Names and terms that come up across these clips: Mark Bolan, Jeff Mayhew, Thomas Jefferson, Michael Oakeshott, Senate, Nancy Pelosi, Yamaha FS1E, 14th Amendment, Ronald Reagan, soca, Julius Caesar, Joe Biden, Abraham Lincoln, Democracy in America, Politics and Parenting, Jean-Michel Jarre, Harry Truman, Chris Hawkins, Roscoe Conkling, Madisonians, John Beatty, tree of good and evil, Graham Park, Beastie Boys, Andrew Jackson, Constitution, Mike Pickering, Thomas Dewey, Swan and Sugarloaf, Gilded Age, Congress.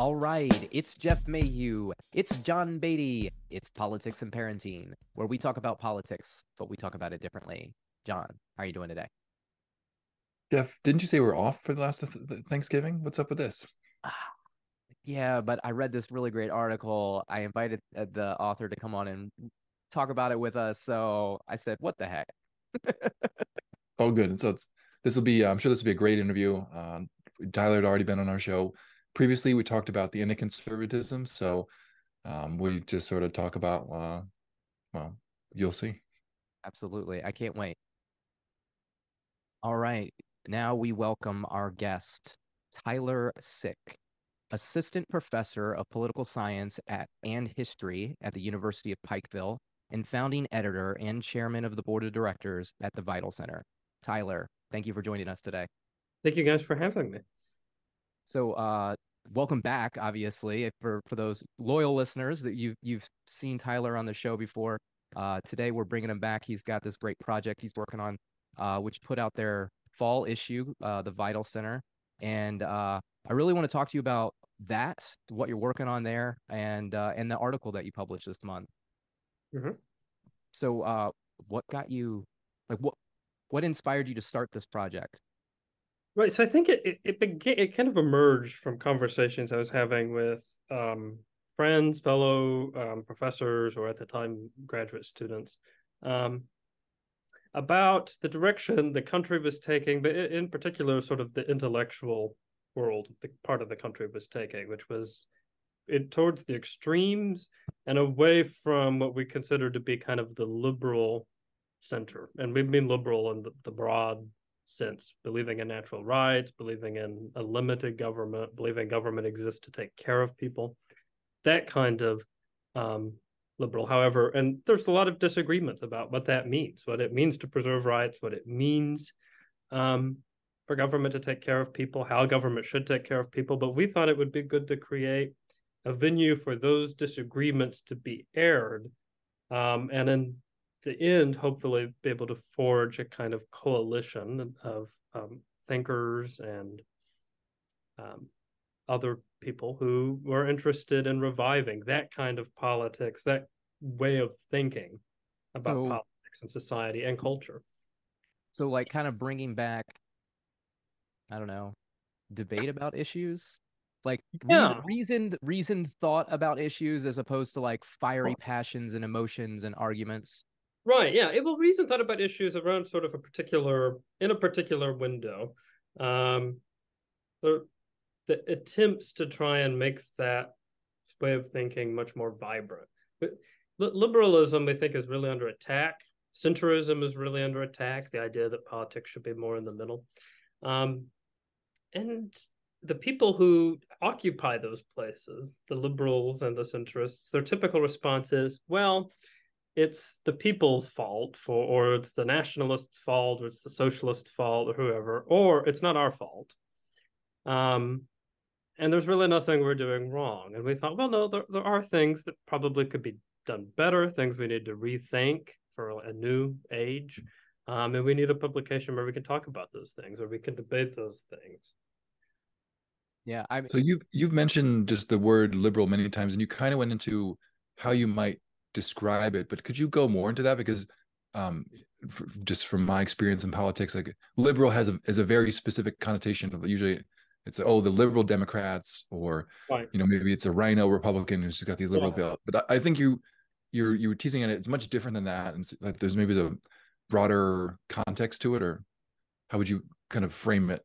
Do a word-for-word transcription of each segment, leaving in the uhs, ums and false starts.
All right, it's Jeff Mayhew, it's John Beatty, it's Politics and Parenting, where we talk about politics, but we talk about it differently. John, how are you doing today? Jeff, didn't you say we're off for the last th- th- Thanksgiving? What's up with this? Yeah, but I read this really great article. I invited the author to come on and talk about it with us, so I said, what the heck? Oh, good. And so it's, this will be, I'm sure this will be a great interview. Uh, Tyler had already been on our show. Previously, we talked about the end of conservatism, so um, we just sort of talk about, uh, well, you'll see. Absolutely. I can't wait. All right. Now we welcome our guest, Tyler Syck, Assistant Professor of Political Science at and History at the University of Pikeville and Founding Editor and Chairman of the Board of Directors at the Vital Center. Tyler, thank you for joining us today. Thank you guys for having me. So uh, welcome back, obviously, for, for those loyal listeners that you've, you've seen Tyler on the show before. Uh, today, we're bringing him back. He's got this great project he's working on, uh, which put out their fall issue, uh, the Vital Center. And uh, I really want to talk to you about that, what you're working on there, and uh, and the article that you published this month. Mm-hmm. So uh, what got you, like what what inspired you to start this project? Right, so I think it it it, began, it kind of emerged from conversations I was having with um, friends, fellow um, professors, or at the time graduate students, um, about the direction the country was taking, but in particular, sort of the intellectual world, the part of the country was taking, which was it towards the extremes and away from what we consider to be kind of the liberal center, and we mean liberal in the, the broad sense, believing in natural rights, believing in a limited government, believing government exists to take care of people, that kind of um, liberal. However, and there's a lot of disagreements about what that means, what it means to preserve rights, what it means um, for government to take care of people, how government should take care of people. But we thought it would be good to create a venue for those disagreements to be aired. Um, and in the end, hopefully be able to forge a kind of coalition of um, thinkers and um, other people who were interested in reviving that kind of politics, that way of thinking about so, politics and society and culture. So like kind of bringing back, I don't know, debate about issues, like yeah. reason, reasoned, reasoned thought about issues as opposed to like fiery passions and emotions and arguments. Right, yeah. It will reason thought about issues around sort of a particular, in a particular window. Um, the, the attempts to try and make that way of thinking much more vibrant. But liberalism, I think, is really under attack. Centrism is really under attack, the idea that politics should be more in the middle. Um, and the people who occupy those places, the liberals and the centrists, their typical response is, well, it's the people's fault, for, or it's the nationalist's fault, or it's the socialist's fault, or whoever, or it's not our fault. Um, and there's really nothing we're doing wrong. And we thought, well, no, there, there are things that probably could be done better, things we need to rethink for a new age. Um, and we need a publication where we can talk about those things, or we can debate those things. Yeah. I mean, so you've, you've mentioned just the word liberal many times, and you kind of went into how you might describe it, but could you go more into that? Because um f- just from my experience in politics, like liberal has a is a very specific connotation of usually it's oh the liberal Democrats, or right. you know, maybe it's a rhino Republican who's just got these liberal yeah. veil. But I, I think you you're you were teasing at it. It's much different than that, and like there's maybe the broader context to it, or how would you kind of frame it?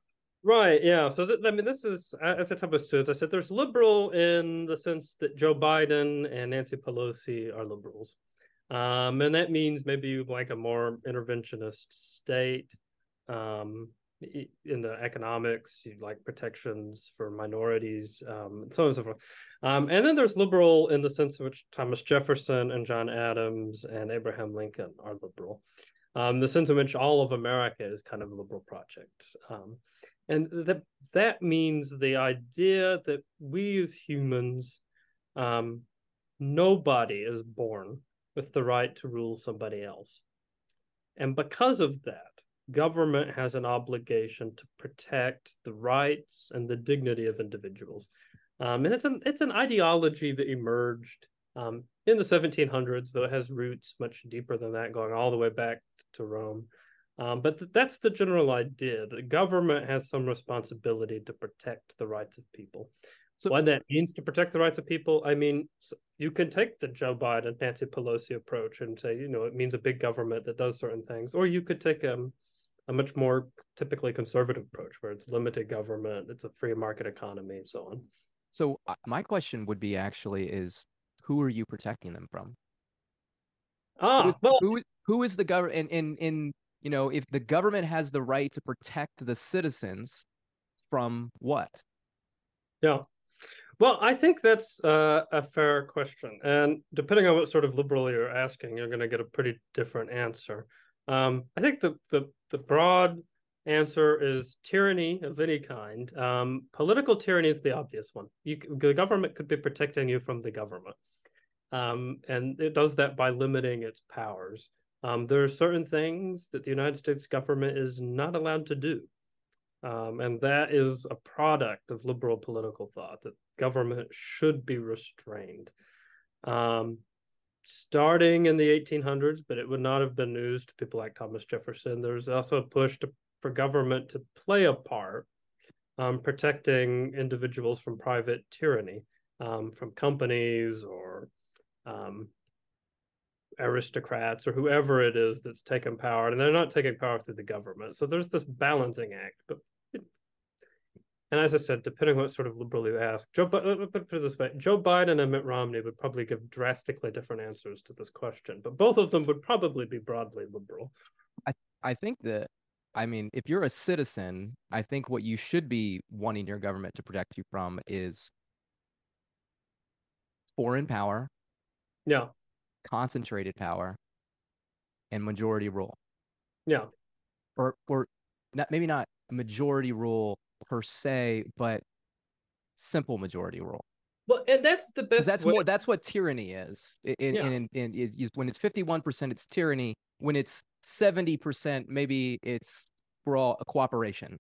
Right, yeah. So, th- I mean, this is, as I tell my students, I said there's liberal in the sense that Joe Biden and Nancy Pelosi are liberals. Um, and that means maybe like a more interventionist state um, in the economics, you'd like protections for minorities, um, and so on and so forth. Um, and then there's liberal in the sense in which Thomas Jefferson and John Adams and Abraham Lincoln are liberal. Um, the sense in which all of America is kind of a liberal project. Um, and that that means the idea that we as humans, um, nobody is born with the right to rule somebody else. And because of that, government has an obligation to protect the rights and the dignity of individuals. Um, and it's an, it's an ideology that emerged um, in the seventeen hundreds, though it has roots much deeper than that, going all the way back to Rome. Um, but th- that's the general idea. The government has some responsibility to protect the rights of people. So what that means to protect the rights of people, I mean, you can take the Joe Biden, Nancy Pelosi approach and say, you know, it means a big government that does certain things. Or you could take um, a much more typically conservative approach where it's limited government, it's a free market economy, and so on. So my question would be actually is, who are you protecting them from? Ah, who is, well, who, who is the government? And, and, you know, if the government has the right to protect the citizens from what? Yeah. Well, I think that's uh, a fair question. And depending on what sort of liberal you're asking, you're going to get a pretty different answer. Um, I think the, the the broad answer is tyranny of any kind. Um, political tyranny is the obvious one. You, the government could be protecting you from the government. Um, and it does that by limiting its powers. Um, there are certain things that the United States government is not allowed to do. Um, and that is a product of liberal political thought, that government should be restrained. Um, starting in the eighteen hundreds, but it would not have been news to people like Thomas Jefferson, there's also a push to, for government to play a part, um, protecting individuals from private tyranny, um, from companies or um, aristocrats or whoever it is that's taken power, and they're not taking power through the government. So there's this balancing act, but and as I said, depending on what sort of liberal you ask, Joe, but put it this way, Joe Biden and Mitt Romney would probably give drastically different answers to this question, but both of them would probably be broadly liberal. I I think that, I mean, if you're a citizen, I think what you should be wanting your government to protect you from is foreign power, yeah, concentrated power, and majority rule. Yeah, or or not, maybe not majority rule per se, but simple majority rule. Well, and that's the best. That's way. More. That's what tyranny is. In, yeah. in, in, in, in, when it's fifty-one percent, it's tyranny. When it's seventy percent, maybe it's for all a cooperation.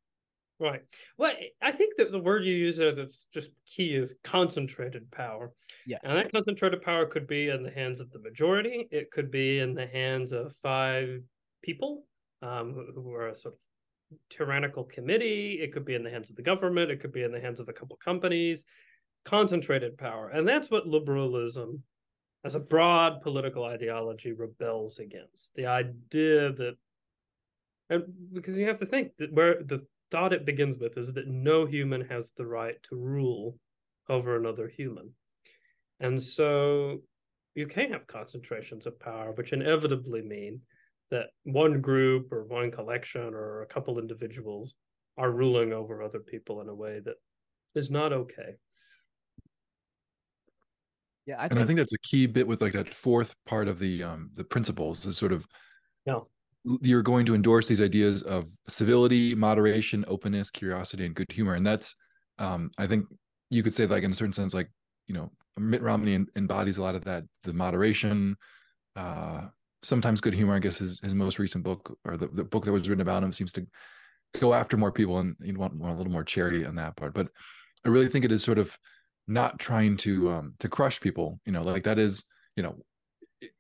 Right. Well, I think that the word you use there that's just key is concentrated power. Yes. And that concentrated power could be in the hands of the majority. It could be in the hands of five people um, who are a sort of tyrannical committee. It could be in the hands of the government. It could be in the hands of a couple companies. Concentrated power. And that's what liberalism as a broad political ideology rebels against. The idea that, and because you have to think that where the thought it begins with is that no human has the right to rule over another human. And so you can have concentrations of power, which inevitably mean that one group or one collection or a couple individuals are ruling over other people in a way that is not okay. Yeah, I think... and I think that's a key bit with like that fourth part of the um, the principles is sort of yeah. You're going to endorse these ideas of civility, moderation, openness, curiosity, and good humor, and that's um, I think you could say like in a certain sense, like you know, Mitt Romney embodies a lot of that, the moderation. Uh, Sometimes good humor, I guess, is his most recent book, or the, the book that was written about him seems to go after more people, and you want, want a little more charity on that part. But I really think it is sort of not trying to um, to crush people, you know, like that is, you know,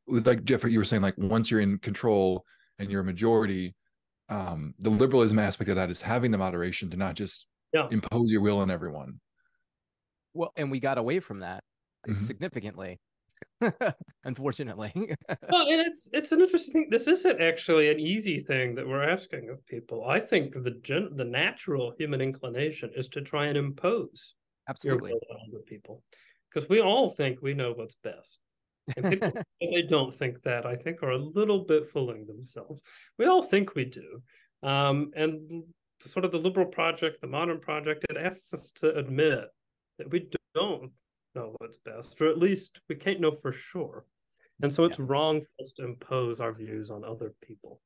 like Jeff, you were saying, like once you're in control and you're a majority, um, the liberalism aspect of that is having the moderation to not just yeah. impose your will on everyone. Well, and we got away from that mm-hmm. significantly. Unfortunately. Well, and it's it's an interesting thing. This isn't actually an easy thing that we're asking of people. I think the gen- the natural human inclination is to try and impose absolutely your will on other people, because we all think we know what's best, and people who they don't think that, I think, are a little bit fooling themselves. We all think we do, um, and the, sort of the liberal project, the modern project, it asks us to admit that we don't know what's best, or at least we can't know for sure, and so it's yeah. wrong for us to impose our views on other people.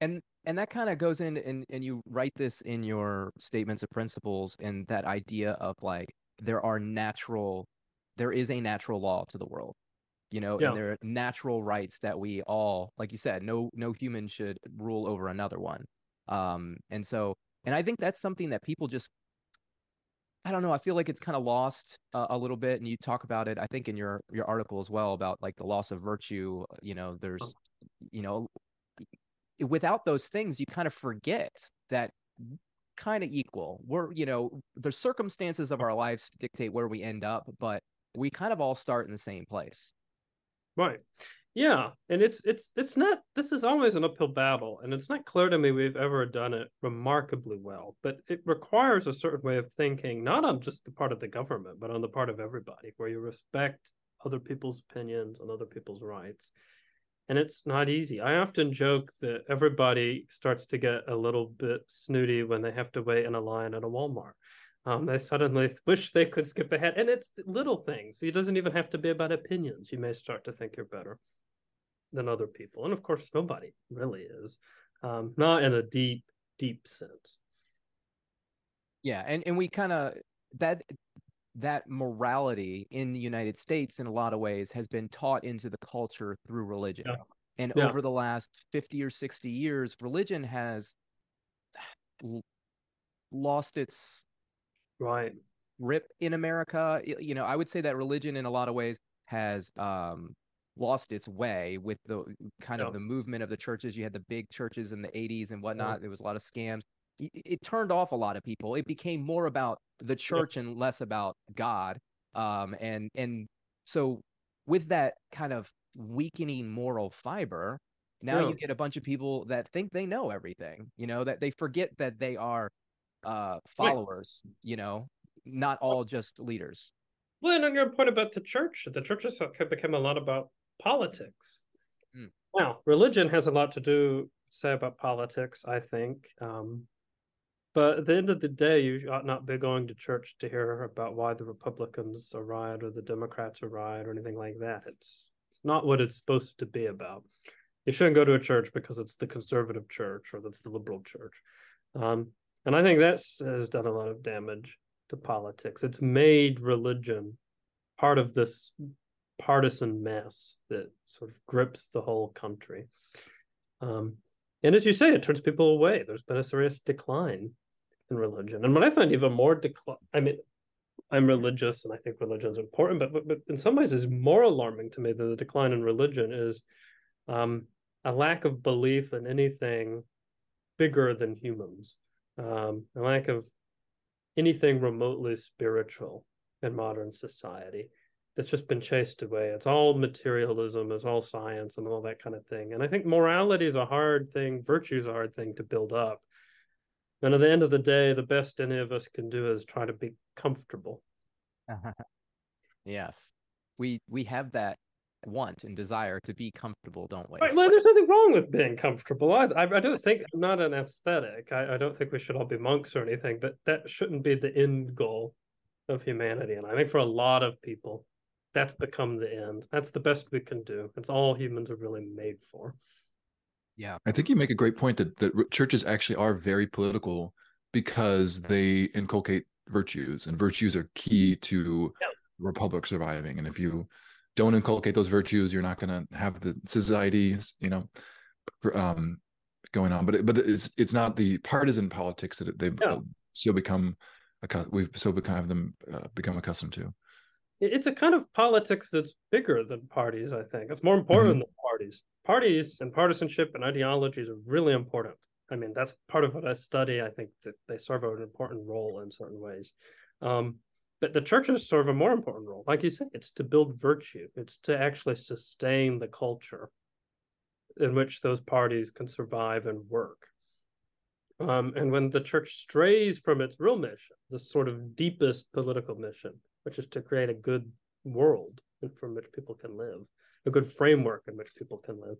And and that kind of goes in, and and you write this in your statements of principles, and that idea of like there are natural, there is a natural law to the world, you know, yeah. and there are natural rights that we all, like you said, no no human should rule over another one, um, and so and I think that's something that people just I don't know, I feel like it's kind of lost uh, a little bit. And you talk about it, I think, in your your article as well, about like the loss of virtue. You know, there's, you know, without those things, you kind of forget that kind of equal. We're, you know, the circumstances of our lives dictate where we end up, but we kind of all start in the same place. Right. Yeah. And it's, it's, it's not, this is always an uphill battle, and it's not clear to me we've ever done it remarkably well, but it requires a certain way of thinking, not on just the part of the government, but on the part of everybody, where you respect other people's opinions and other people's rights. And it's not easy. I often joke that everybody starts to get a little bit snooty when they have to wait in a line at a Walmart. Um, they suddenly wish they could skip ahead. And it's little things. It doesn't even have to be about opinions. You may start to think you're better than other people. And of course, nobody really is, um, not in a deep, deep sense. Yeah. And, and we kind of, that, that morality in the United States in a lot of ways has been taught into the culture through religion. Yeah. And yeah. over the last fifty or sixty years, religion has lost its right grip in America. You know, I would say that religion in a lot of ways has, um, lost its way with the kind yep. of the movement of the churches. You had the big churches in the eighties and whatnot. Yep. There was a lot of scams. It, it turned off a lot of people. It became more about the church yep. and less about God. Um, and and so with that kind of weakening moral fiber, now yep. you get a bunch of people that think they know everything, you know, that they forget that they are uh, followers, yep. you know, not all just leaders. Well, and on your point about the church, the churches have become a lot about politics. Mm. Now, religion has a lot to do, say, about politics, I think. Um, but at the end of the day, you ought not be going to church to hear about why the Republicans are right or the Democrats are right or anything like that. It's, it's not what it's supposed to be about. You shouldn't go to a church because it's the conservative church or that's the liberal church. Um, and I think that has done a lot of damage to politics. It's made religion part of this partisan mess that sort of grips the whole country. Um, and as you say, it turns people away. There's been a serious decline in religion. And what I find even more decline, I mean, I'm religious and I think religion is important, but, but, but in some ways is more alarming to me than the decline in religion is um, a lack of belief in anything bigger than humans, um, a lack of anything remotely spiritual in modern society. That's just been chased away. It's all materialism, it's all science and all that kind of thing. And I think morality is a hard thing. Virtue is a hard thing to build up. And at the end of the day, the best any of us can do is try to be comfortable. Uh-huh. Yes. We we have that want and desire to be comfortable, don't we? Right, well, there's nothing wrong with being comfortable. I, I, I don't think, I'm not an aesthetic. I, I don't think we should all be monks or anything, but that shouldn't be the end goal of humanity. And I think for a lot of people, that's become the end. That's the best we can do. It's all humans are really made for. Yeah. I think you make a great point that the churches actually are very political because they inculcate virtues, and virtues are key to yeah. the republic surviving. And if you don't inculcate those virtues, you're not going to have the societies, you know, um, going on. But it, but it's it's not the partisan politics that they've yeah. still become, we've still become them uh, become accustomed to. It's a kind of politics that's bigger than parties, I think. It's more important mm-hmm. than parties. Parties and partisanship and ideologies are really important. I mean, that's part of what I study. I think that they serve an important role in certain ways. Um, but the churches serve a more important role. Like you said, it's to build virtue. It's to actually sustain the culture in which those parties can survive and work. Um, and when the church strays from its real mission, the sort of deepest political mission, which is to create a good world from which people can live, a good framework in which people can live.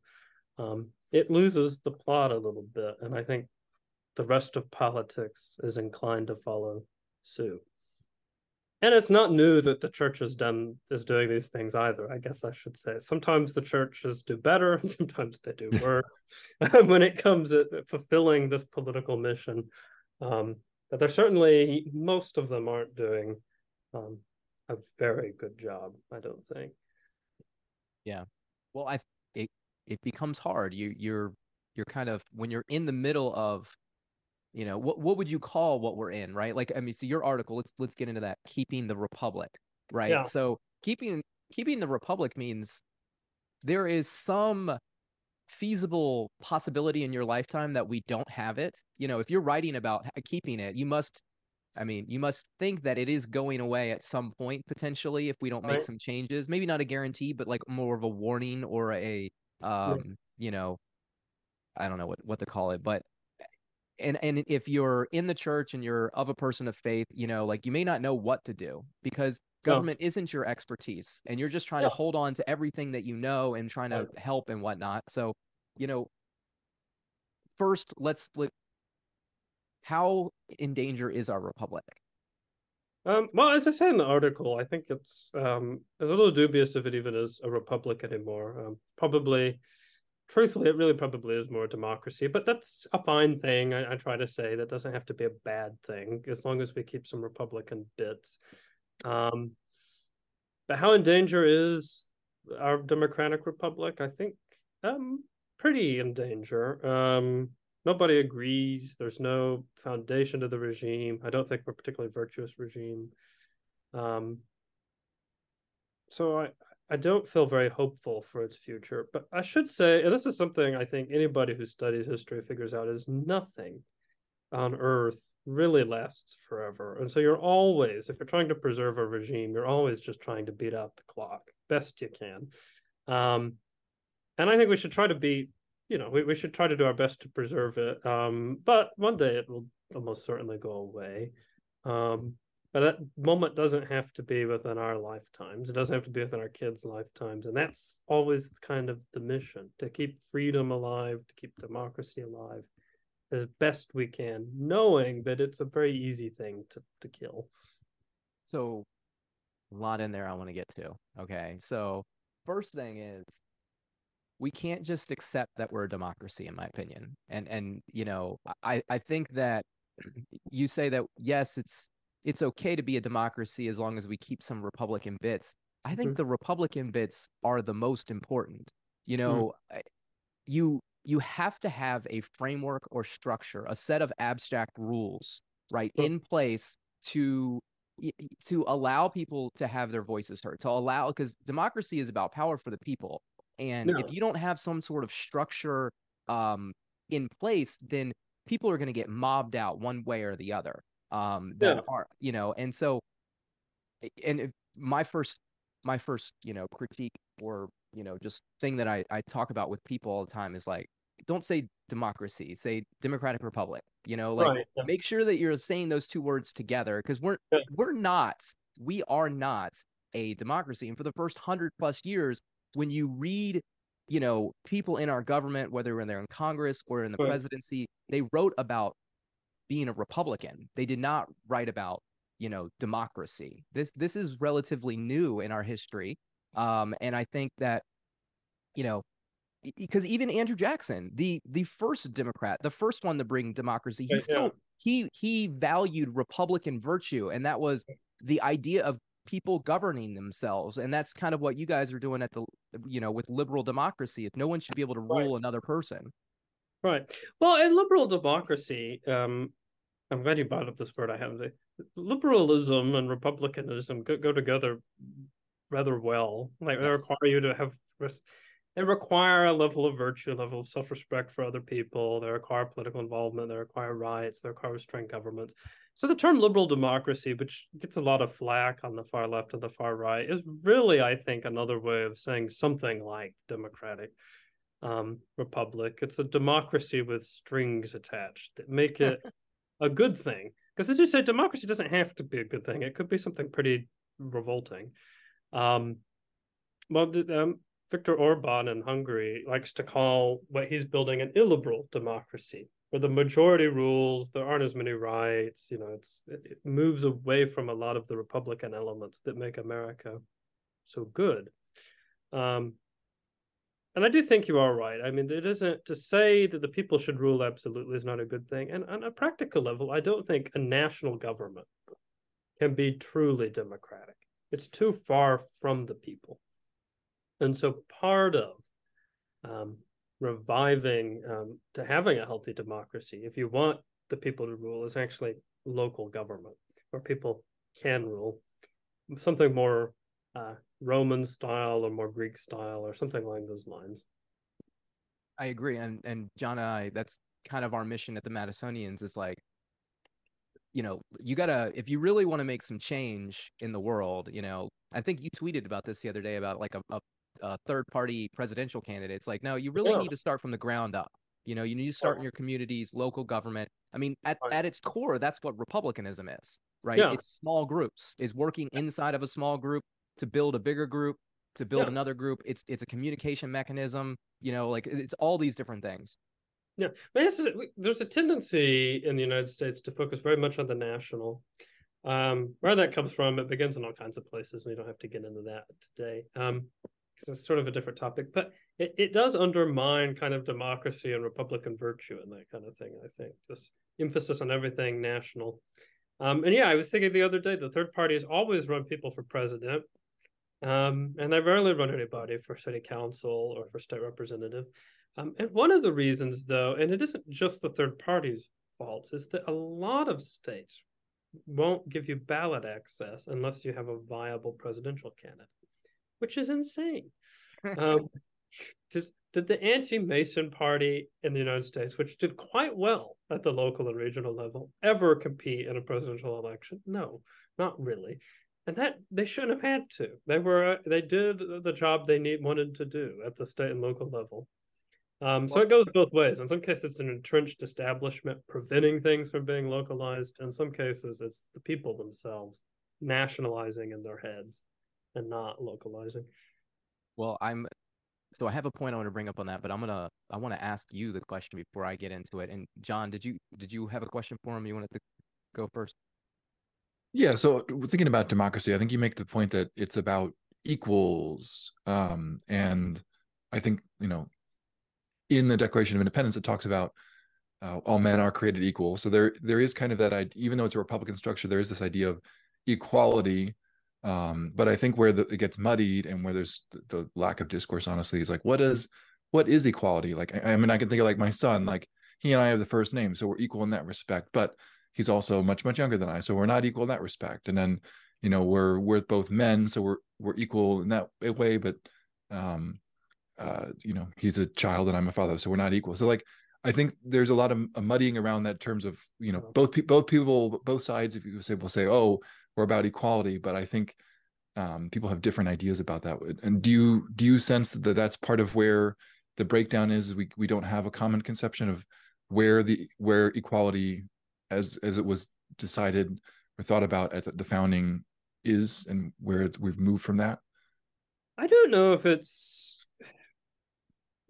Um, it loses the plot a little bit, and I think the rest of politics is inclined to follow suit. And it's not new that the church has done is doing these things either, I guess I should say. Sometimes the churches do better, and sometimes they do worse when it comes at fulfilling this political mission. Um, but they're certainly, most of them aren't doing um, a very good job, I don't think. Yeah. Well, I it it becomes hard. You you're you're kind of, when you're in the middle of You know, what what would you call what we're in, right? Like, I mean, so your article, let's let's get into that. Keeping the Republic, right? Yeah. So keeping keeping the Republic means there is some feasible possibility in your lifetime that we don't have it. You know, if you're writing about keeping it, you must, I mean, you must think that it is going away at some point, potentially, if we don't make right. some changes. Maybe not a guarantee, but like more of a warning or a, um, yeah. you know, I don't know what, what to call it, but And and if you're in the church and you're of a person of faith, you know, like you may not know what to do because government no. isn't your expertise and you're just trying yeah. to hold on to everything that you know and trying to right. help and whatnot. So, you know, first, let's look. How in danger is our republic? Um, well, as I say in the article, I think it's um, a little dubious if it even is a republic anymore. Um, probably. Truthfully, it really probably is more democracy, but that's a fine thing. I, I try to say that doesn't have to be a bad thing as long as we keep some Republican bits. Um, but how in danger is our democratic republic? I think um, pretty in danger. Um, nobody agrees. There's no foundation to the regime. I don't think we're a particularly virtuous regime. Um, so I... I don't feel very hopeful for its future, but I should say, and this is something I think anybody who studies history figures out, is nothing on earth really lasts forever. And so you're always, if you're trying to preserve a regime, you're always just trying to beat out the clock best you can. Um, and I think we should try to be, you know, we, we should try to do our best to preserve it. Um, but one day it will almost certainly go away. Um, But that moment doesn't have to be within our lifetimes. It doesn't have to be within our kids' lifetimes. And that's always kind of the mission, to keep freedom alive, to keep democracy alive as best we can, knowing that it's a very easy thing to, to kill. So a lot in there I want to get to. Okay. So first thing is we can't just accept that we're a democracy, in my opinion. And, and you know, I, I think that you say that, yes, it's, it's okay to be a democracy as long as we keep some Republican bits. I think mm-hmm. the Republican bits are the most important. You know, mm-hmm. you you have to have a framework or structure, a set of abstract rules, right, mm-hmm. in place to to allow people to have their voices heard, to allow, because democracy is about power for the people. And no. if you don't have some sort of structure um, in place, then people are going to get mobbed out one way or the other. Um, that yeah. are, you know, and so, and if my first, my first, you know, critique or, you know, just thing that I, I talk about with people all the time is like, don't say democracy, say democratic republic, you know, like right. yeah. make sure that you're saying those two words together. Cause we're, yeah. we're not, we are not a democracy. And for the first hundred plus years, when you read, you know, people in our government, whether they're in Congress or in the right. presidency, they wrote about being a Republican. They did not write about, you know, democracy. This this is relatively new in our history. Um, and I think that, you know, because even Andrew Jackson, the the first Democrat, the first one to bring democracy, he yeah, still yeah. he he valued Republican virtue. And that was the idea of people governing themselves. And that's kind of what you guys are doing at the, you know, with liberal democracy. If no one should be able to rule right. another person. Right. Well, in liberal democracy, um, I'm glad you brought up this word. I have the liberalism and republicanism go, go together rather well. Like yes. they require you to have, they require a level of virtue, a level of self-respect for other people. They require political involvement. They require rights. They require restrained governments. So the term liberal democracy, which gets a lot of flack on the far left and the far right, is really, I think, another way of saying something like democratic um republic. It's a democracy with strings attached that make it a good thing, because as you said, democracy doesn't have to be a good thing. It could be something pretty revolting. um well the, um Viktor Orban in Hungary likes to call what he's building an illiberal democracy, where the majority rules, there aren't as many rights. You know, it's it, it moves away from a lot of the republican elements that make America so good. um And I do think you are right. I mean, it isn't to say that the people should rule absolutely is not a good thing. And on a practical level, I don't think a national government can be truly democratic. It's too far from the people. And so part of um, reviving um, to having a healthy democracy, if you want the people to rule is actually local government, where people can rule, something more uh, Roman style or more Greek style or something along those lines. I agree. And, and John and I, that's kind of our mission at the Madisonians, is like, you know, you gotta, if you really want to make some change in the world, you know, I think you tweeted about this the other day about like a, a, a third party presidential candidate. It's like, no, you really yeah. need to start from the ground up. You know, you need to start yeah. in your communities, local government. I mean, at, right. at its core, that's what republicanism is, right? Yeah. It's small groups. It's working inside of a small group to build a bigger group, to build yeah. another group. It's it's a communication mechanism, you know, like it's all these different things. Yeah, I mean, there's a tendency in the United States to focus very much on the national. Um, where that comes from, it begins in all kinds of places, and we don't have to get into that today um, because it's sort of a different topic. But it, it does undermine kind of democracy and Republican virtue and that kind of thing, I think, this emphasis on everything national. Um, and yeah, I was thinking the other day, the third parties always run people for president, um, and they rarely run anybody for city council or for state representative. Um, and one of the reasons, though, and it isn't just the third party's fault, is that a lot of states won't give you ballot access unless you have a viable presidential candidate, which is insane. Um, did, did the Anti-Mason Party in the United States, which did quite well at the local and regional level, ever compete in a presidential election? No, not really. And that they shouldn't have had to. They were they did the job they need, wanted to do at the state and local level. Um, so well, it goes both ways. In some cases, it's an entrenched establishment preventing things from being localized. In some cases, it's the people themselves nationalizing in their heads and not localizing. Well, I'm so I have a point I want to bring up on that, but I'm gonna I want to ask you the question before I get into it. And John, did you did you have a question for him? You wanted to go first? Yeah. So thinking about democracy, I think you make the point that it's about equals, um, and I think you know. In the Declaration of Independence, it talks about uh, all men are created equal. So there, there is kind of that, even though it's a Republican structure, there is this idea of equality. Um, but I think where the, it gets muddied and where there's the, the lack of discourse, honestly, is like, what is what is equality? Like, I, I mean, I can think of like my son, like he and I have the first name, so we're equal in that respect. But he's also much, much younger than I, so we're not equal in that respect. And then, you know, we're we're both men, so we're we're equal in that way. But um, Uh, you know, he's a child and I'm a father, so we're not equal. So like, I think there's a lot of a muddying around that terms of, you know, both, pe- both people, both sides, if you say, will say, oh, we're about equality. But I think um, people have different ideas about that. And do you, do you sense that that's part of where the breakdown is? We, we don't have a common conception of where the, where equality as, as it was decided or thought about at the founding is, and where it's, we've moved from that. I don't know if it's,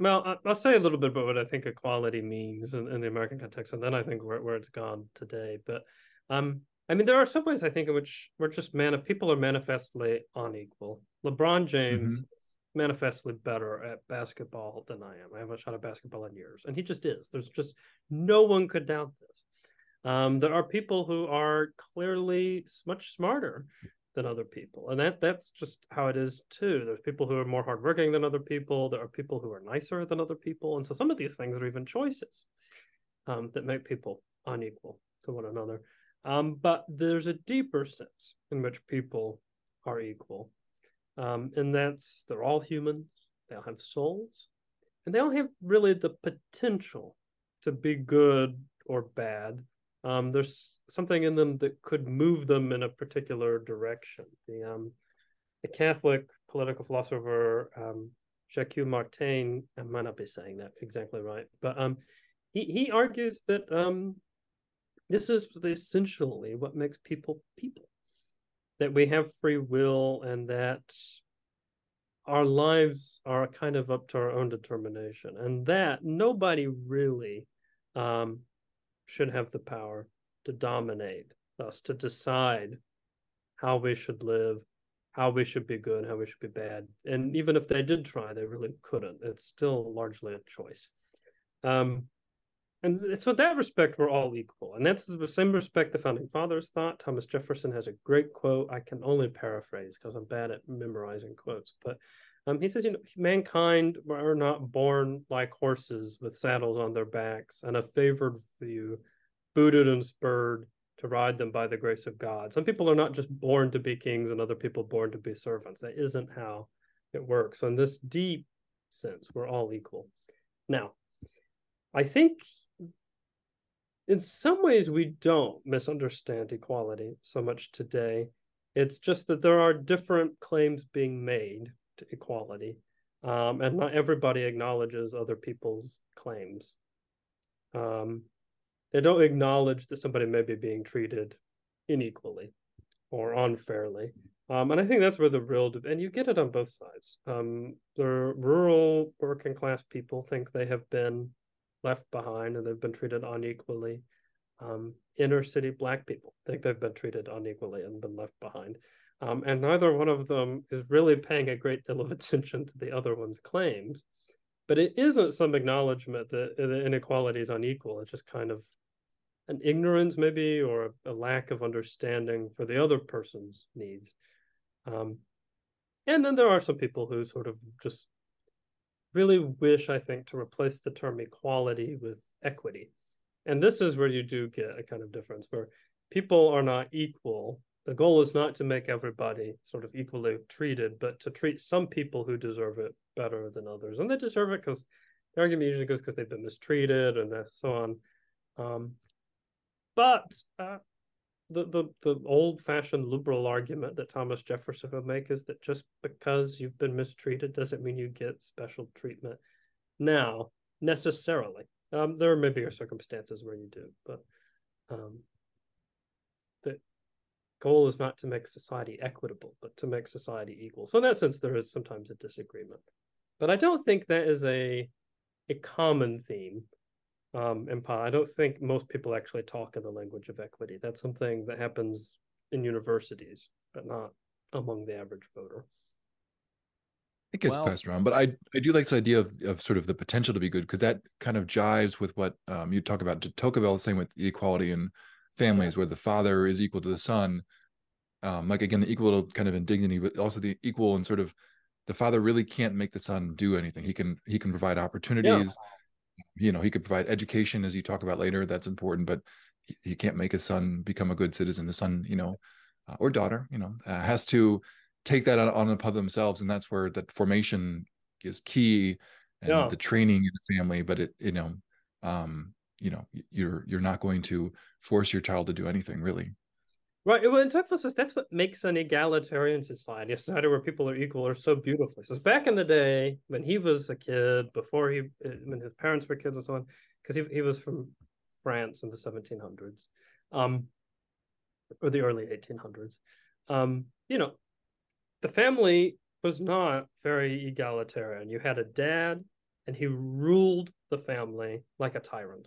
Well, I'll say a little bit about what I think equality means in, in the American context, and then I think where, where it's gone today. But um, I mean, there are some ways I think in which we're just man people are manifestly unequal. LeBron James mm-hmm. is manifestly better at basketball than I am. I haven't shot a basketball in years, and he just is. There's just no one could doubt this. Um, there are people who are clearly much smarter than other people. And that that's just how it is too. There's people who are more hardworking than other people. There are people who are nicer than other people. And so some of these things are even choices um, that make people unequal to one another. Um, but there's a deeper sense in which people are equal. Um, and that's they're all humans. They all have souls. And they all have really the potential to be good or bad. Um, there's something in them that could move them in a particular direction. The, um, the Catholic political philosopher um, Jacques Maritain, I might not be saying that exactly right, but um, he, he argues that um, this is essentially what makes people people, that we have free will and that our lives are kind of up to our own determination, and that nobody really um, should have the power to dominate us, to decide how we should live, how we should be good, how we should be bad. And even if they did try, they really couldn't. It's still largely a choice. Um, and so in that respect, we're all equal. And that's the same respect the Founding Fathers thought. Thomas Jefferson has a great quote. I can only paraphrase because I'm bad at memorizing quotes. But um, he says, you know, mankind are not born like horses with saddles on their backs and a favored few Buddhism spurred to ride them by the grace of God. Some people are not just born to be kings and other people born to be servants. That isn't how it works. So in this deep sense, we're all equal. Now, I think in some ways we don't misunderstand equality so much today. It's just that there are different claims being made to equality, um, and not everybody acknowledges other people's claims. Um, they don't acknowledge that somebody may be being treated unequally or unfairly. Um, and I think that's where the real, and you get it on both sides. Um, the rural working class people think they have been left behind and they've been treated unequally. Um, inner city Black people think they've been treated unequally and been left behind. Um, and neither one of them is really paying a great deal of attention to the other one's claims. But it isn't some acknowledgement that the inequality is unequal. It's just kind of an ignorance maybe, or a, a lack of understanding for the other person's needs. Um, and then there are some people who sort of just really wish, I think, to replace the term equality with equity. And this is where you do get a kind of difference where people are not equal. The goal is not to make everybody sort of equally treated, but to treat some people who deserve it better than others. And they deserve it because the argument usually goes because they've been mistreated and so on. Um, but uh, the, the, the old-fashioned liberal argument that Thomas Jefferson would make is that just because you've been mistreated doesn't mean you get special treatment now, necessarily. Um, there may be circumstances where you do, but um, the goal is not to make society equitable, but to make society equal. So in that sense, there is sometimes a disagreement. But I don't think that is a, a common theme um, in P A. I don't think most people actually talk in the language of equity. That's something that happens in universities, but not among the average voter. It gets well, passed around, but I I do like the idea of, of sort of the potential to be good, because that kind of jives with what um, you talk about de Tocqueville saying with equality in families, where the father is equal to the son. Um, like, again, the equal kind of in dignity, but also the equal and sort of the father really can't make the son do anything. He can he can provide opportunities. Yeah. You know, he could provide education, as you talk about later. That's important, but he, he can't make his son become a good citizen. The son, you know, uh, or daughter, you know, uh, has to take that on, on upon themselves, and that's where that formation is key, and yeah. the training in the family. But it, you know, um, you know, you're you're not going to force your child to do anything, really. Right. Well, in Tocqueville says that's what makes an egalitarian society, a society where people are equal, or so beautifully. So back in the day when he was a kid, before he, when his parents were kids and so on, because he he was from France in the seventeen hundreds, um, or the early eighteen hundreds, um, you know. The family was not very egalitarian. You had a dad, and he ruled the family like a tyrant.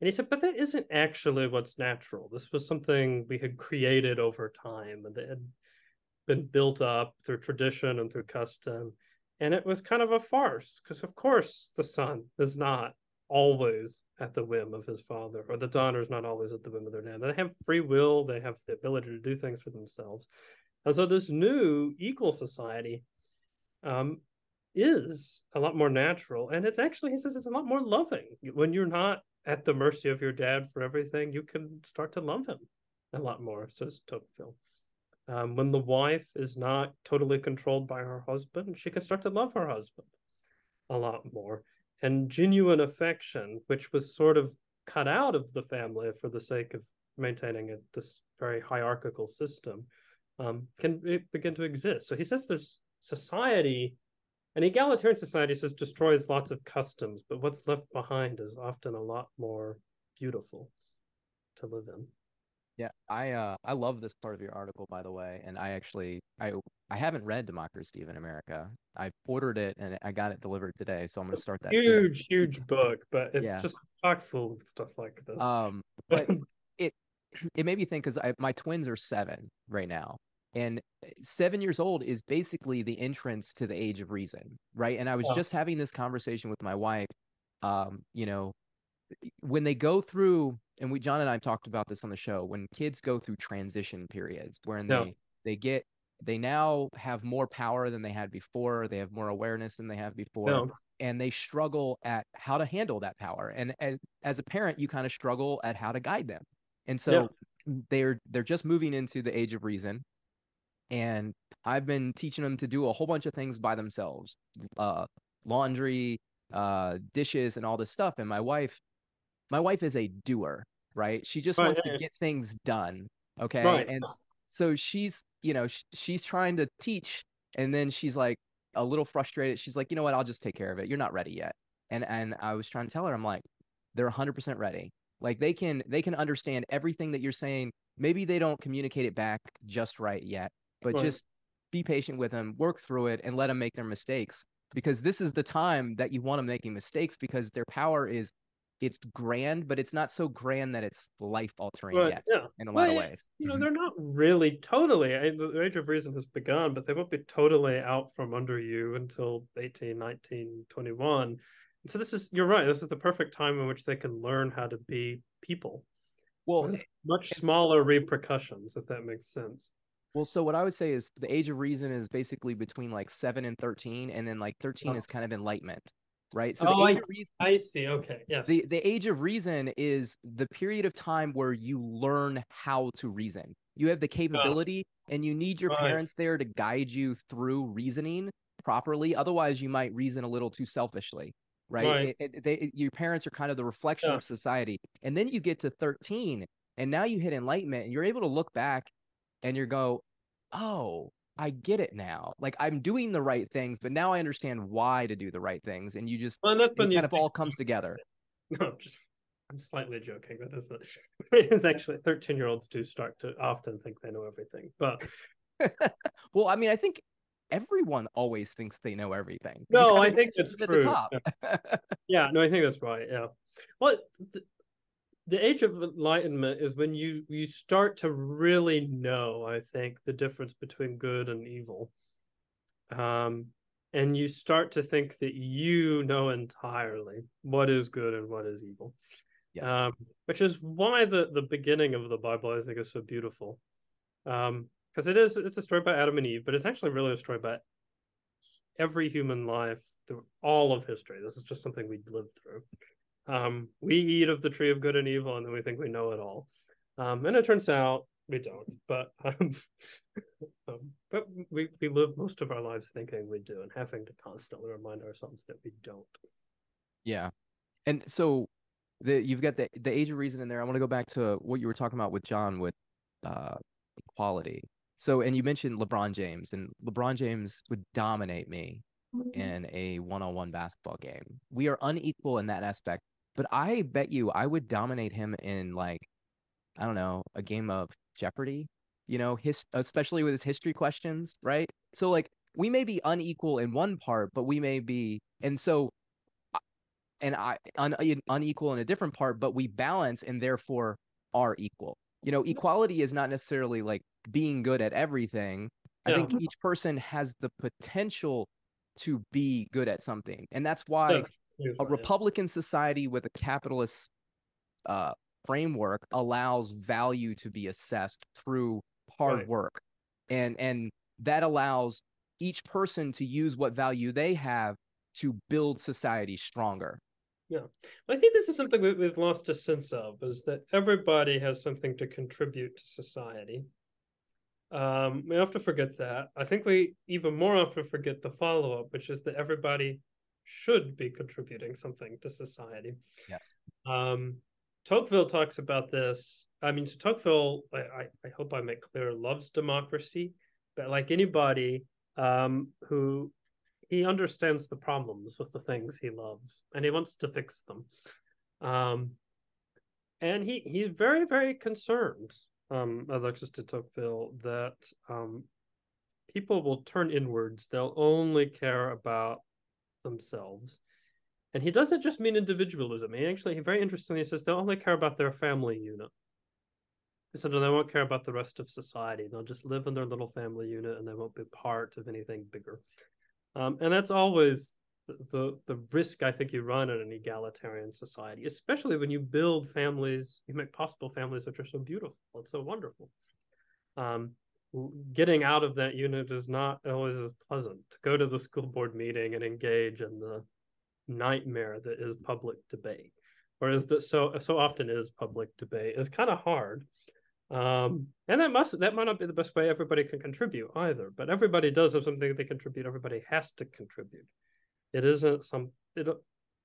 And he said, but that isn't actually what's natural. This was something we had created over time, and that had been built up through tradition and through custom. And it was kind of a farce, because of course the son is not always at the whim of his father, or the daughter is not always at the whim of their dad. They have free will. They have the ability to do things for themselves. And so this new equal society um, is a lot more natural. And it's actually, he says, it's a lot more loving. When you're not at the mercy of your dad for everything, you can start to love him a lot more, says Tocqueville. Um, when the wife is not totally controlled by her husband, she can start to love her husband a lot more. And genuine affection, which was sort of cut out of the family for the sake of maintaining a, this very hierarchical system, Um, can it begin to exist. So he says there's society, an egalitarian society says destroys lots of customs, but what's left behind is often a lot more beautiful to live in. Yeah, I uh, I love this part of your article, by the way, and I actually, I I haven't read Democracy in America. I ordered it, and I got it delivered today, so I'm going to start that Huge, soon. huge book, but it's yeah. just chock full of stuff like this. Um, but it, it made me think, because my twins are seven right now. And seven years old is basically the entrance to the age of reason, right? And I was yeah. just having this conversation with my wife, um, you know, when they go through, and we, John and I talked about this on the show, when kids go through transition periods wherein yeah. they, they get, they now have more power than they had before. They have more awareness than they have before. Yeah. and they struggle at how to handle that power. And, and as a parent, you kind of struggle at how to guide them. And so yeah. they're they're just moving into the age of reason. And I've been teaching them to do a whole bunch of things by themselves, uh, laundry, uh, dishes, and all this stuff. And my wife, my wife is a doer, right? She just right. wants to get things done. Okay. Right. And so she's, you know, sh- she's trying to teach, and then she's like a little frustrated. She's like, you know what? I'll just take care of it. You're not ready yet. And, and I was trying to tell her, I'm like, they're a hundred percent ready. Like they can, they can understand everything that you're saying. Maybe they don't communicate it back just right yet, but right. just be patient with them, work through it, and let them make their mistakes, because this is the time that you want them making mistakes, because their power is, it's grand, but it's not so grand that it's life-altering right. yet yeah. in a well, lot of ways. You know, mm-hmm. they're not really totally, I, the age of reason has begun, but they won't be totally out from under you until eighteen, nineteen, twenty-one. And so this is, you're right, this is the perfect time in which they can learn how to be people. Well, With much smaller repercussions, if that makes sense. Well, so what I would say is the age of reason is basically between like seven and thirteen, and then like thirteen oh. is kind of enlightenment, right? So oh, the age I, of reason, I see. Okay. Yes. The, the age of reason is the period of time where you learn how to reason. You have the capability oh. and you need your right. parents there to guide you through reasoning properly. Otherwise, you might reason a little too selfishly, right? right. It, it, they, it, your parents are kind of the reflection yeah. of society. And then you get to thirteen, and now you hit enlightenment, and you're able to look back and you go, oh, I get it now. Like I'm doing the right things, but now I understand why to do the right things. And you just well, that's when it you kind of all comes together. No, just, I'm slightly joking. That isn't. It's actually thirteen-year-olds do start to often think they know everything. But well, I mean, I think everyone always thinks they know everything. No, I think that's true. Yeah. yeah, no, I think that's right. Yeah. Well. Th- The age of enlightenment is when you, you start to really know, I think, the difference between good and evil. Um, and you start to think that you know entirely what is good and what is evil. Yes. Um, which is why the, the beginning of the Bible, I think, is so beautiful. Um, because it is, it's a story about Adam and Eve, but it's actually really a story about every human life through all of history. This is just something we live through. Um, we eat of the tree of good and evil, and then we think we know it all. Um, and it turns out we don't, but um, um, but we, we live most of our lives thinking we do and having to constantly remind ourselves that we don't. Yeah. And so the, you've got the, the age of reason in there. I want to go back to what you were talking about with John with uh, equality. So, and you mentioned LeBron James, and LeBron James would dominate me in a one-on-one basketball game. We are unequal in that aspect. But I bet you I would dominate him in, like, I don't know, a game of Jeopardy, you know, his, especially with his history questions, right? So, like, we may be unequal in one part, but we may be, and so, and I, un, unequal in a different part, but we balance and therefore are equal. You know, equality is not necessarily, like, being good at everything. Yeah. I think each person has the potential to be good at something. And that's why... Yeah. A Republican society with a capitalist uh, framework allows value to be assessed through hard right. work. And and that allows each person to use what value they have to build society stronger. Yeah. I think this is something we, we've lost a sense of, is that everybody has something to contribute to society. Um, we often forget that. I think we even more often forget the follow-up, which is that everybody should be contributing something to society. Yes. Um, Tocqueville talks about this. I mean, so Tocqueville, I, I, I hope I make clear, loves democracy, but like anybody um, who, he understands the problems with the things he loves, and he wants to fix them. Um, and he he's very, very concerned, um, Alexis de Tocqueville, that um, people will turn inwards. They'll only care about themselves, and he doesn't just mean individualism. He actually, he very interestingly says they'll only care about their family unit. So they won't care about the rest of society. They'll just live in their little family unit, and they won't be part of anything bigger. Um, and that's always the, the the risk I think you run in an egalitarian society, especially when you build families, you make possible families which are so beautiful and so wonderful. Um, Getting out of that unit is not always as pleasant. To go to the school board meeting and engage in the nightmare that is public debate, or is that so so often is public debate. It's kind of hard. Um, and that must that might not be the best way everybody can contribute either, but everybody does have something they contribute. Everybody has to contribute. It isn't some it,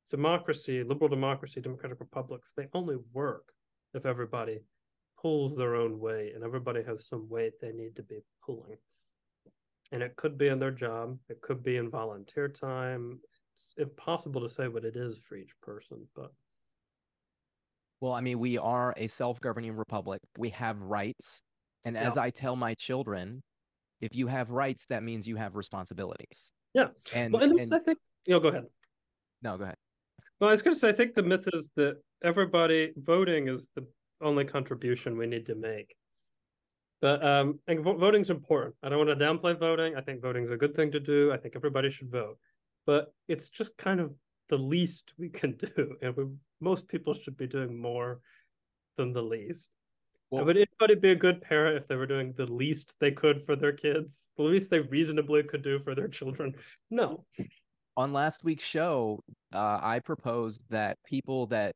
democracy, liberal democracy, democratic republics, they only work if everybody pulls their own weight, and everybody has some weight they need to be pulling. And it could be in their job, it could be in volunteer time. It's impossible to say what it is for each person, but. Well, I mean, we are a self-governing republic. We have rights. And yeah. as I tell my children, if you have rights, that means you have responsibilities. Yeah. And, well, and, and I think, you know, go ahead. No, go ahead. Well, I was going to say, I think the myth is that everybody voting is the only contribution we need to make. But um, I think voting's important. I don't want to downplay voting. I think voting's a good thing to do. I think everybody should vote. But it's just kind of the least we can do. And we, most people should be doing more than the least. Well, would anybody be a good parent if they were doing the least they could for their kids? The least they reasonably could do for their children? No. On last week's show, uh, I proposed that people that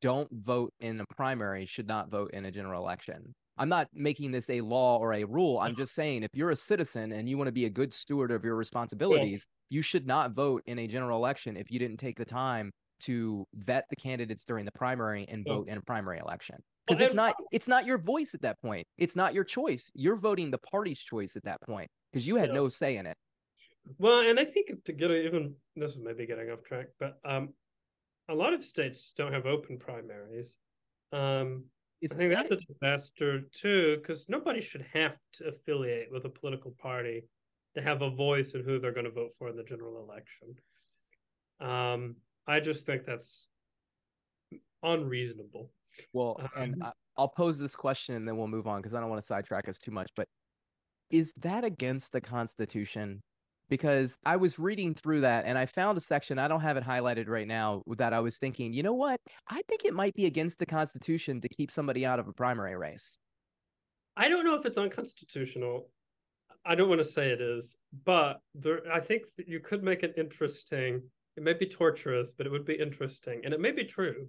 don't vote in a primary should not vote in a general election. I'm not making this a law or a rule. I'm just saying if you're a citizen and you want to be a good steward of your responsibilities, yeah. you should not vote in a general election if you didn't take the time to vet the candidates during the primary and vote yeah. in a primary election. Because well, it's not it's not your voice at that point. It's not your choice. You're voting the party's choice at that point because you had yeah. no say in it. Well, and I think to get even this is maybe getting off track, but um, a lot of states don't have open primaries. Um, I think that... that's a disaster too, because nobody should have to affiliate with a political party to have a voice in who they're going to vote for in the general election. Um, I just think that's unreasonable. Well, um, and I'll pose this question and then we'll move on because I don't want to sidetrack us too much. But is that against the Constitution? Because I was reading through that and I found a section, I don't have it highlighted right now, that I was thinking, you know what? I think it might be against the Constitution to keep somebody out of a primary race. I don't know if it's unconstitutional. I don't want to say it is, but there, I think that you could make it interesting. It may be torturous, but it would be interesting. And it may be true.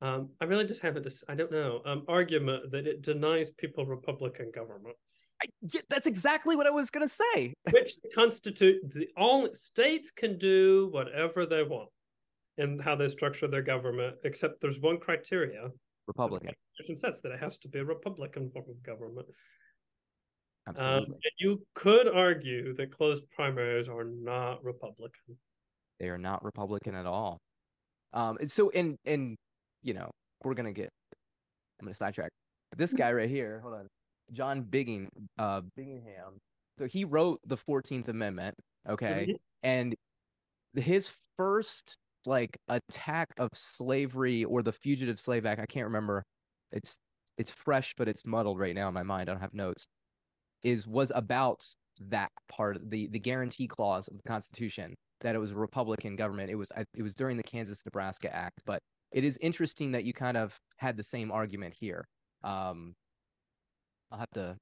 Um, I really just haven't, I don't know, um, argument that it denies people Republican government. I, that's exactly what I was going to say. Which constitute the only states can do whatever they want in how they structure their government, except there's one criteria. Republican. The Constitution says that it has to be a Republican form of government. Absolutely. Um, and you could argue that closed primaries are not Republican. They are not Republican at all. Um, and so, and, and, you know, we're going to get, I'm going to sidetrack. This guy right here, hold on. John Bigging, uh, Bingham. So he wrote the fourteenth Amendment, okay? Mm-hmm. And his first, like, attack of slavery or the Fugitive Slave Act, I can't remember. It's it's fresh, but it's muddled right now in my mind. I don't have notes. Is was about that part, the the guarantee clause of the Constitution, that it was a Republican government. It was it was during the Kansas-Nebraska Act, but it is interesting that you kind of had the same argument here. Um, I'll have to.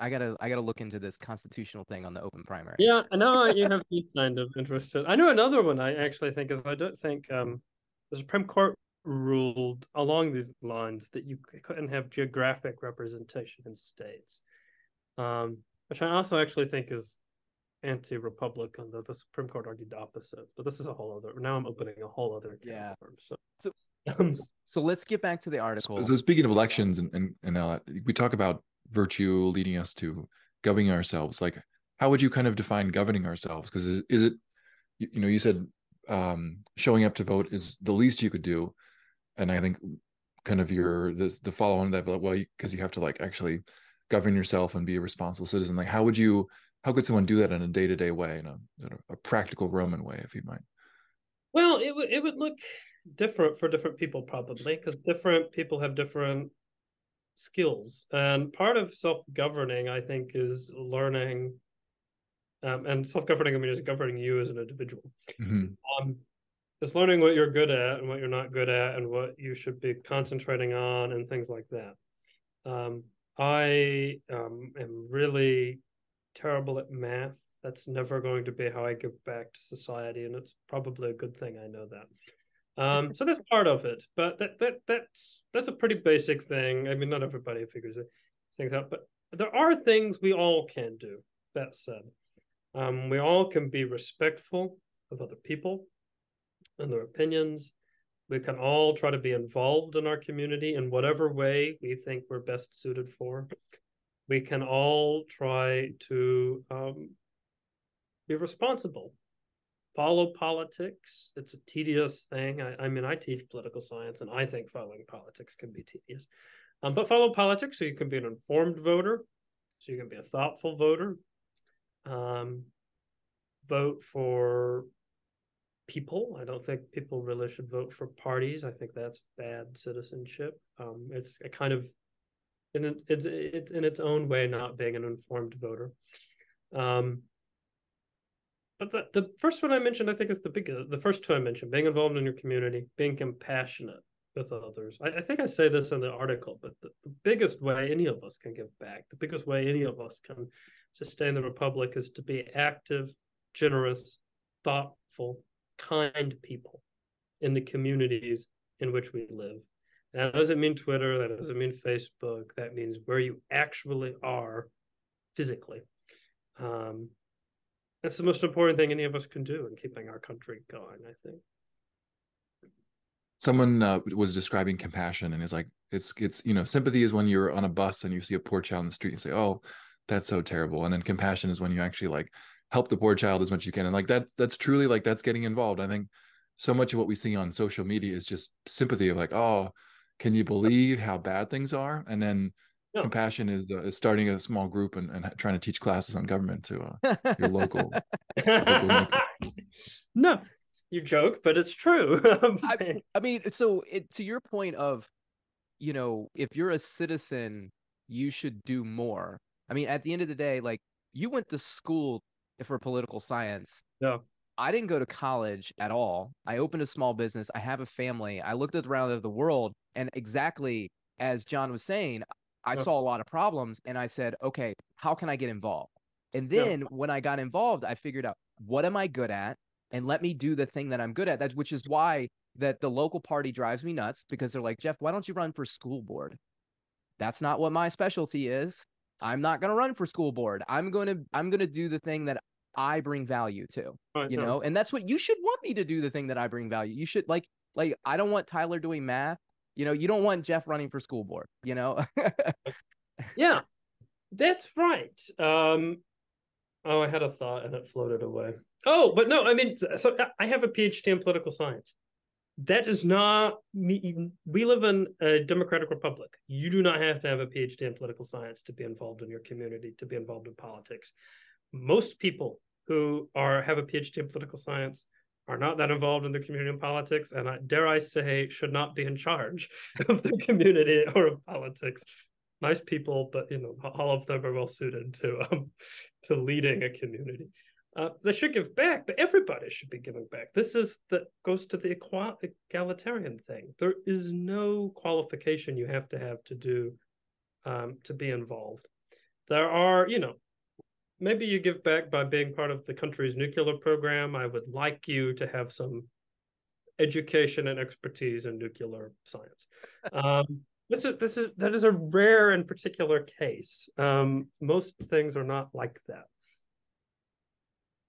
I gotta. I gotta look into this constitutional thing on the open primary. Yeah, I know you have me kind of interested. I know another one. I actually think is I don't think um, the Supreme Court ruled along these lines that you couldn't have geographic representation in states, um, which I also actually think is anti-Republican. Though the Supreme Court argued the opposite. But this is a whole other. Now I'm opening a whole other. Yeah. Term, so. so So let's get back to the article. So, so speaking of elections, and and, and uh, we talk about virtue leading us to governing ourselves. Like, how would you kind of define governing ourselves? Because is, is it, you, you know, you said um, showing up to vote is the least you could do, and I think kind of your the the follow on to that. Well, because you, you have to like actually govern yourself and be a responsible citizen. Like, how would you? How could someone do that in a day to day way, in a, in a practical Roman way, if you might? Well, it would it would look different for different people probably, because different people have different skills, and part of self-governing I think is learning um, and self-governing I mean is governing you as an individual. Mm-hmm. Um, it's learning what you're good at and what you're not good at and what you should be concentrating on and things like that. Um, I um, am really terrible at math That's never going to be how I give back to society, and it's probably a good thing I know that. Um, so that's part of it, but that that that's that's a pretty basic thing. I mean, not everybody figures it, things out, but there are things we all can do. That said, um, we all can be respectful of other people and their opinions. We can all try to be involved in our community in whatever way we think we're best suited for. We can all try to um, be responsible, follow politics. It's a tedious thing. I, I mean, I teach political science, and I think following politics can be tedious. Um, but follow politics so you can be an informed voter, so you can be a thoughtful voter. Um, vote for people. I don't think people really should vote for parties. I think that's bad citizenship. Um, it's a kind of, in it's it's in its own way, not being an informed voter. Um, but the, the first one I mentioned, I think is the big, the first two I mentioned, being involved in your community, being compassionate with others. I, I think I say this in the article, but the, the biggest way any of us can give back, the biggest way any of us can sustain the Republic is to be active, generous, thoughtful, kind people in the communities in which we live. That doesn't mean Twitter, that doesn't mean Facebook, that means where you actually are physically. Um, that's the most important thing any of us can do in keeping our country going, I think. Someone uh, was describing compassion, and it's like, it's, it's, you know, sympathy is when you're on a bus and you see a poor child in the street and say, oh, that's so terrible. And then compassion is when you actually like help the poor child as much as you can. And like, that, that's truly like, that's getting involved. I think so much of what we see on social media is just sympathy of like, oh, can you believe how bad things are? And then no. compassion is, the, is starting a small group and, and trying to teach classes on government to uh, your local, local, local. No, you joke, but it's true. I, I mean, so it, to your point of, you know, if you're a citizen, you should do more. I mean, at the end of the day, like you went to school for political science. Yeah. I didn't go to college at all. I opened a small business. I have a family. I looked around at the world, and exactly as John was saying, I yeah. saw a lot of problems, and I said, okay, how can I get involved? And then yeah. when I got involved, I figured out what am I good at, and let me do the thing that I'm good at. That's which is why that the local party drives me nuts, because they're like, Jeff, why don't you run for school board? That's not what my specialty is. I'm not going to run for school board. I'm going to I'm going to do the thing that I bring value to, right, you know, no. and that's what you should want me to do. The thing that I bring value. You should like like I don't want Tyler doing math. You know, you don't want Jeff running for school board, you know. Yeah, that's right. Um, oh, I had a thought and it floated away. Oh, but no, I mean, so I have a PhD in political science. That is not me. We live in a democratic republic. You do not have to have a PhD in political science to be involved in your community, to be involved in politics. Most people who are have a PhD in political science are not that involved in the community and politics, and I, dare I say, should not be in charge of the community or of politics. Nice people, but you know, all of them are well suited to um, to leading a community. Uh, they should give back, but everybody should be giving back. This is the goes to the equal, egalitarian thing. There is no qualification you have to have to do um, to be involved. There are, you know, maybe you give back by being part of the country's nuclear program. I would like you to have some education and expertise in nuclear science. Um, this is this is that is a rare and particular case. Um, most things are not like that.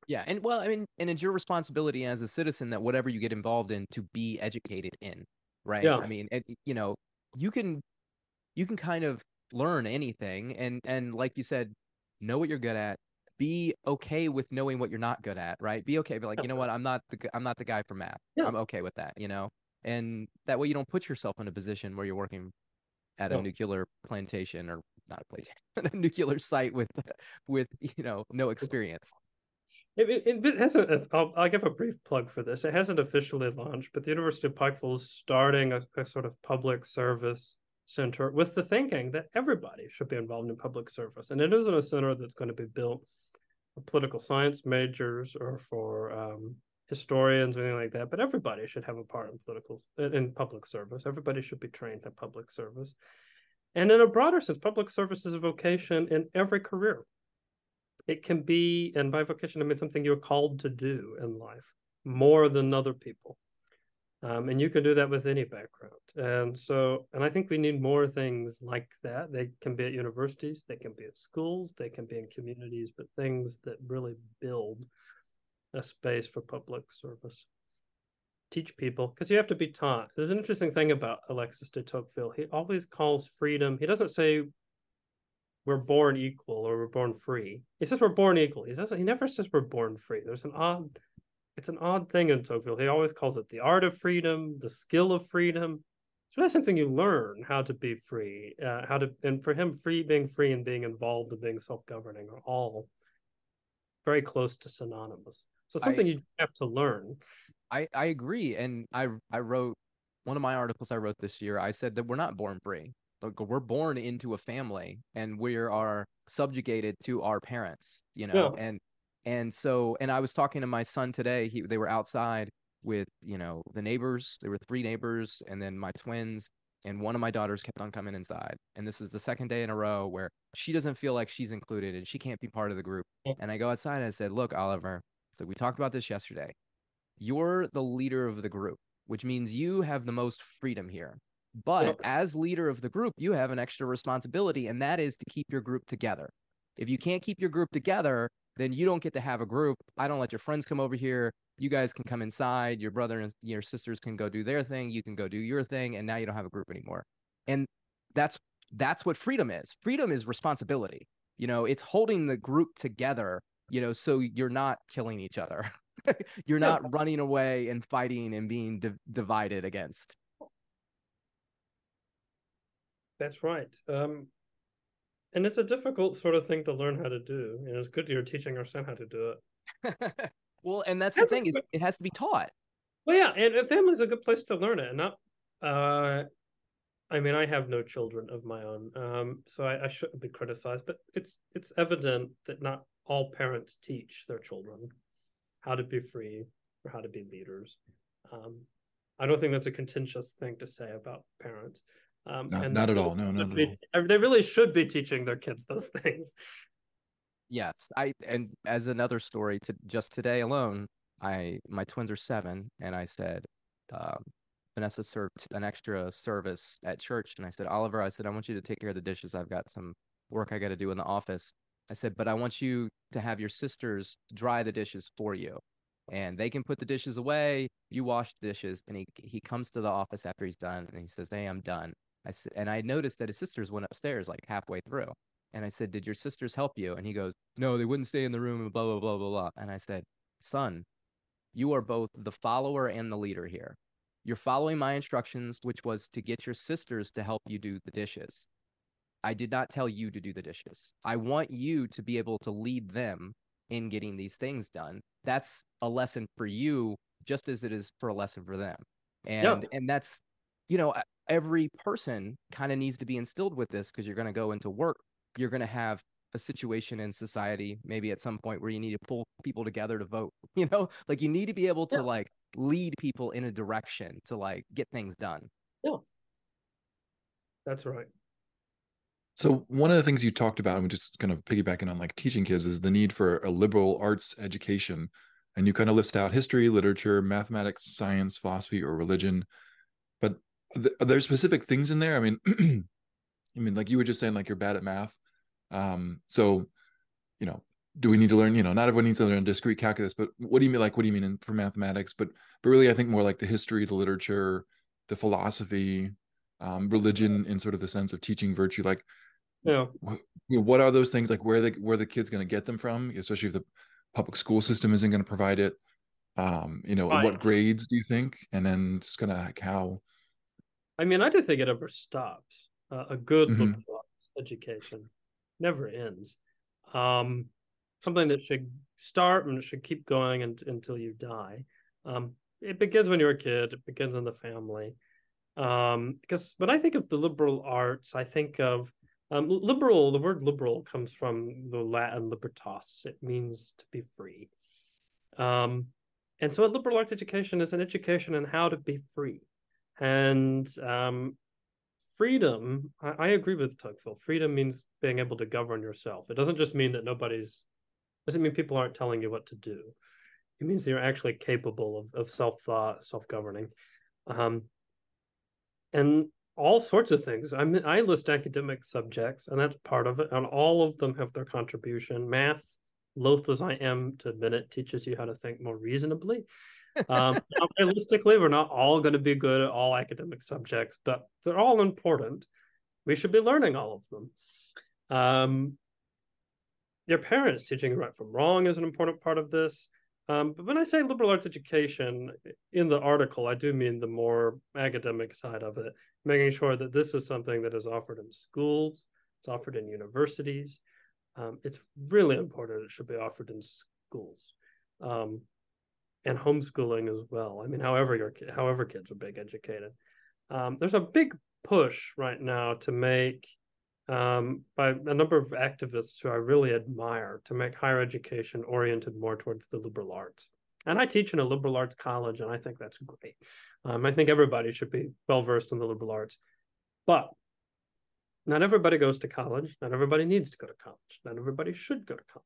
Yeah. And well, I mean, and it's your responsibility as a citizen that whatever you get involved in to be educated in. Right. Yeah. I mean, it, you know, you can you can kind of learn anything. And and like you said, know what you're good at. Be OK with knowing what you're not good at. Right. Be OK. But like, you know what? I'm not the I'm not the guy for math. Yeah. I'm OK with that, you know, and that way you don't put yourself in a position where you're working at no. a nuclear plantation or not a plantation, a nuclear site with with, you know, no experience. It, it, it hasn't. I'll, I'll give a brief plug for this. It hasn't officially launched, but the University of Pikeville is starting a, a sort of public service center with the thinking that everybody should be involved in public service. And it isn't a center that's going to be built for political science majors or for um, historians or anything like that. But everybody should have a part in political in public service. Everybody should be trained in public service. And in a broader sense, public service is a vocation in every career. It can be, and by vocation, I mean something you're called to do in life more than other people. Um, and you can do that with any background. And so, and I think we need more things like that. They can be at universities, they can be at schools, they can be in communities, but things that really build a space for public service. Teach people, because you have to be taught. There's an interesting thing about Alexis de Tocqueville. He always calls freedom, he doesn't say we're born equal or we're born free. He says we're born equal. He doesn't, he never says we're born free. There's an odd It's an odd thing in Tocqueville. He always calls it the art of freedom, the skill of freedom. It's really something you learn, how to be free, uh, how to, and for him, free, being free and being involved and being self-governing are all very close to synonymous. So it's something I, you have to learn. I, I agree. And I, I wrote, one of my articles I wrote this year, I said that we're not born free. Like, we're born into a family and we are subjugated to our parents, you know, yeah. and And so, and I was talking to my son today, he, they were outside with, you know, the neighbors, there were three neighbors and then my twins, and one of my daughters kept on coming inside. And this is the second day in a row where she doesn't feel like she's included and she can't be part of the group. And I go outside and I said, look, Oliver, so we talked about this yesterday. You're the leader of the group, which means you have the most freedom here. But as leader of the group, you have an extra responsibility, and that is to keep your group together. If you can't keep your group together, then you don't get to have a group. I don't let your friends come over here. You guys can come inside. Your brother and your sisters can go do their thing. You can go do your thing. And now you don't have a group anymore. And that's that's what freedom is. Freedom is responsibility. You know, it's holding the group together, you know, so you're not killing each other. You're not yeah. running away and fighting and being di- divided against. That's right. Um And it's a difficult sort of thing to learn how to do. And it's good you're teaching our son how to do it. Well, and that's, that's the thing is it has to be taught. Well, yeah. And a family is a good place to learn it. And not, uh, I mean, I have no children of my own, um, so I, I shouldn't be criticized. But it's it's evident that not all parents teach their children how to be free or how to be leaders. Um, I don't think that's a contentious thing to say about parents. Um, no, and not at all. No, no, be, no. They really should be teaching their kids those things. Yes, I and as another story, to just today alone, I my twins are seven, and I said, um, Vanessa served an extra service at church, and I said, Oliver, I said, I want you to take care of the dishes. I've got some work I got to do in the office. I said, but I want you to have your sisters dry the dishes for you, and they can put the dishes away. You wash the dishes, and he he comes to the office after he's done, and he says, hey, I'm done. I said, and I noticed that his sisters went upstairs like halfway through. And I said, did your sisters help you? And he goes, no, they wouldn't stay in the room and blah, blah, blah, blah, blah. And I said, son, you are both the follower and the leader here. You're following my instructions, which was to get your sisters to help you do the dishes. I did not tell you to do the dishes. I want you to be able to lead them in getting these things done. That's a lesson for you, just as it is for a lesson for them. And, yeah. and that's, you know, every person kind of needs to be instilled with this, because you're going to go into work. You're going to have a situation in society, maybe at some point, where you need to pull people together to vote, you know, like you need to be able to yeah. like lead people in a direction to like get things done. Yeah, that's right. So one of the things you talked about, and we just kind of piggybacking on like teaching kids, is the need for a liberal arts education. And you kind of list out history, literature, mathematics, science, philosophy, or religion. But are there specific things in there? I mean, I mean, like you were just saying, like you're bad at math. Um, so, you know, do we need to learn, you know, not everyone needs to learn discrete calculus, but what do you mean? Like, what do you mean in, for mathematics? But, but really, I think more like the history, the literature, the philosophy, um, religion, in sort of the sense of teaching virtue. Like, yeah. wh- you know, what are those things? Like where the, where the kid's going to get them from, especially if the public school system isn't going to provide it. Um, you know, right. What grades do you think? And then just kind of like how, I mean, I don't think it ever stops. Uh, a good mm-hmm. liberal arts education never ends. Um, something that should start and should keep going and, until you die. Um, it begins when you're a kid. It begins in the family. Um, because when I think of the liberal arts, I think of um, liberal. The word liberal comes from the Latin libertas. It means to be free. Um, and so a liberal arts education is an education in how to be free. And um, freedom, I, I agree with Tocqueville. Freedom means being able to govern yourself. It doesn't just mean that nobody's doesn't mean people aren't telling you what to do. It means they're actually capable of, of self-thought, self-governing, um, and all sorts of things. I mean, I list academic subjects, and that's part of it. And all of them have their contribution. Math, loath as I am to admit it, teaches you how to think more reasonably. Um, realistically, we're not all going to be good at all academic subjects, but they're all important. We should be learning all of them. Um, your parents teaching right from wrong is an important part of this. Um, but when I say liberal arts education in the article, I do mean the more academic side of it, making sure that this is something that is offered in schools, it's offered in universities. Um, it's really important it should be offered in schools. Um, and homeschooling as well. I mean, however your however kids are being educated. Um, there's a big push right now to make, um, by a number of activists who I really admire, to make higher education oriented more towards the liberal arts. And I teach in a liberal arts college, and I think that's great. Um, I think everybody should be well-versed in the liberal arts. But not everybody goes to college. Not everybody needs to go to college. Not everybody should go to college.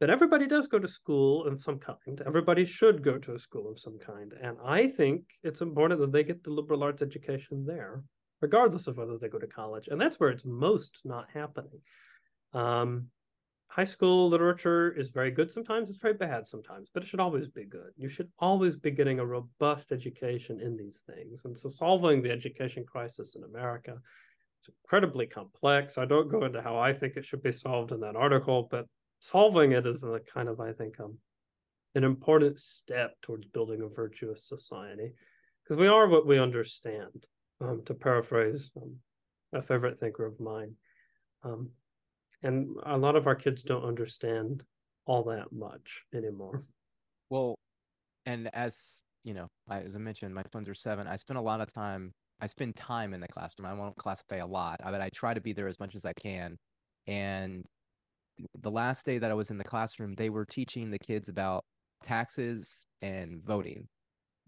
But everybody does go to school of some kind. Everybody should go to a school of some kind. And I think it's important that they get the liberal arts education there, regardless of whether they go to college. And that's where it's most not happening. Um, high school literature is very good sometimes. It's very bad sometimes, but it should always be good. You should always be getting a robust education in these things. And so solving the education crisis in America is incredibly complex. I don't go into how I think it should be solved in that article, but solving it is a kind of, I think, um, an important step towards building a virtuous society, because we are what we understand, um, to paraphrase um, a favorite thinker of mine. Um, and a lot of our kids don't understand all that much anymore. Well, and as you know, I, as I mentioned, my sons are seven. I spend a lot of time, I spend time in the classroom. I won't classify a lot, but I try to be there as much as I can. And the last day that I was in the classroom, they were teaching the kids about taxes and voting.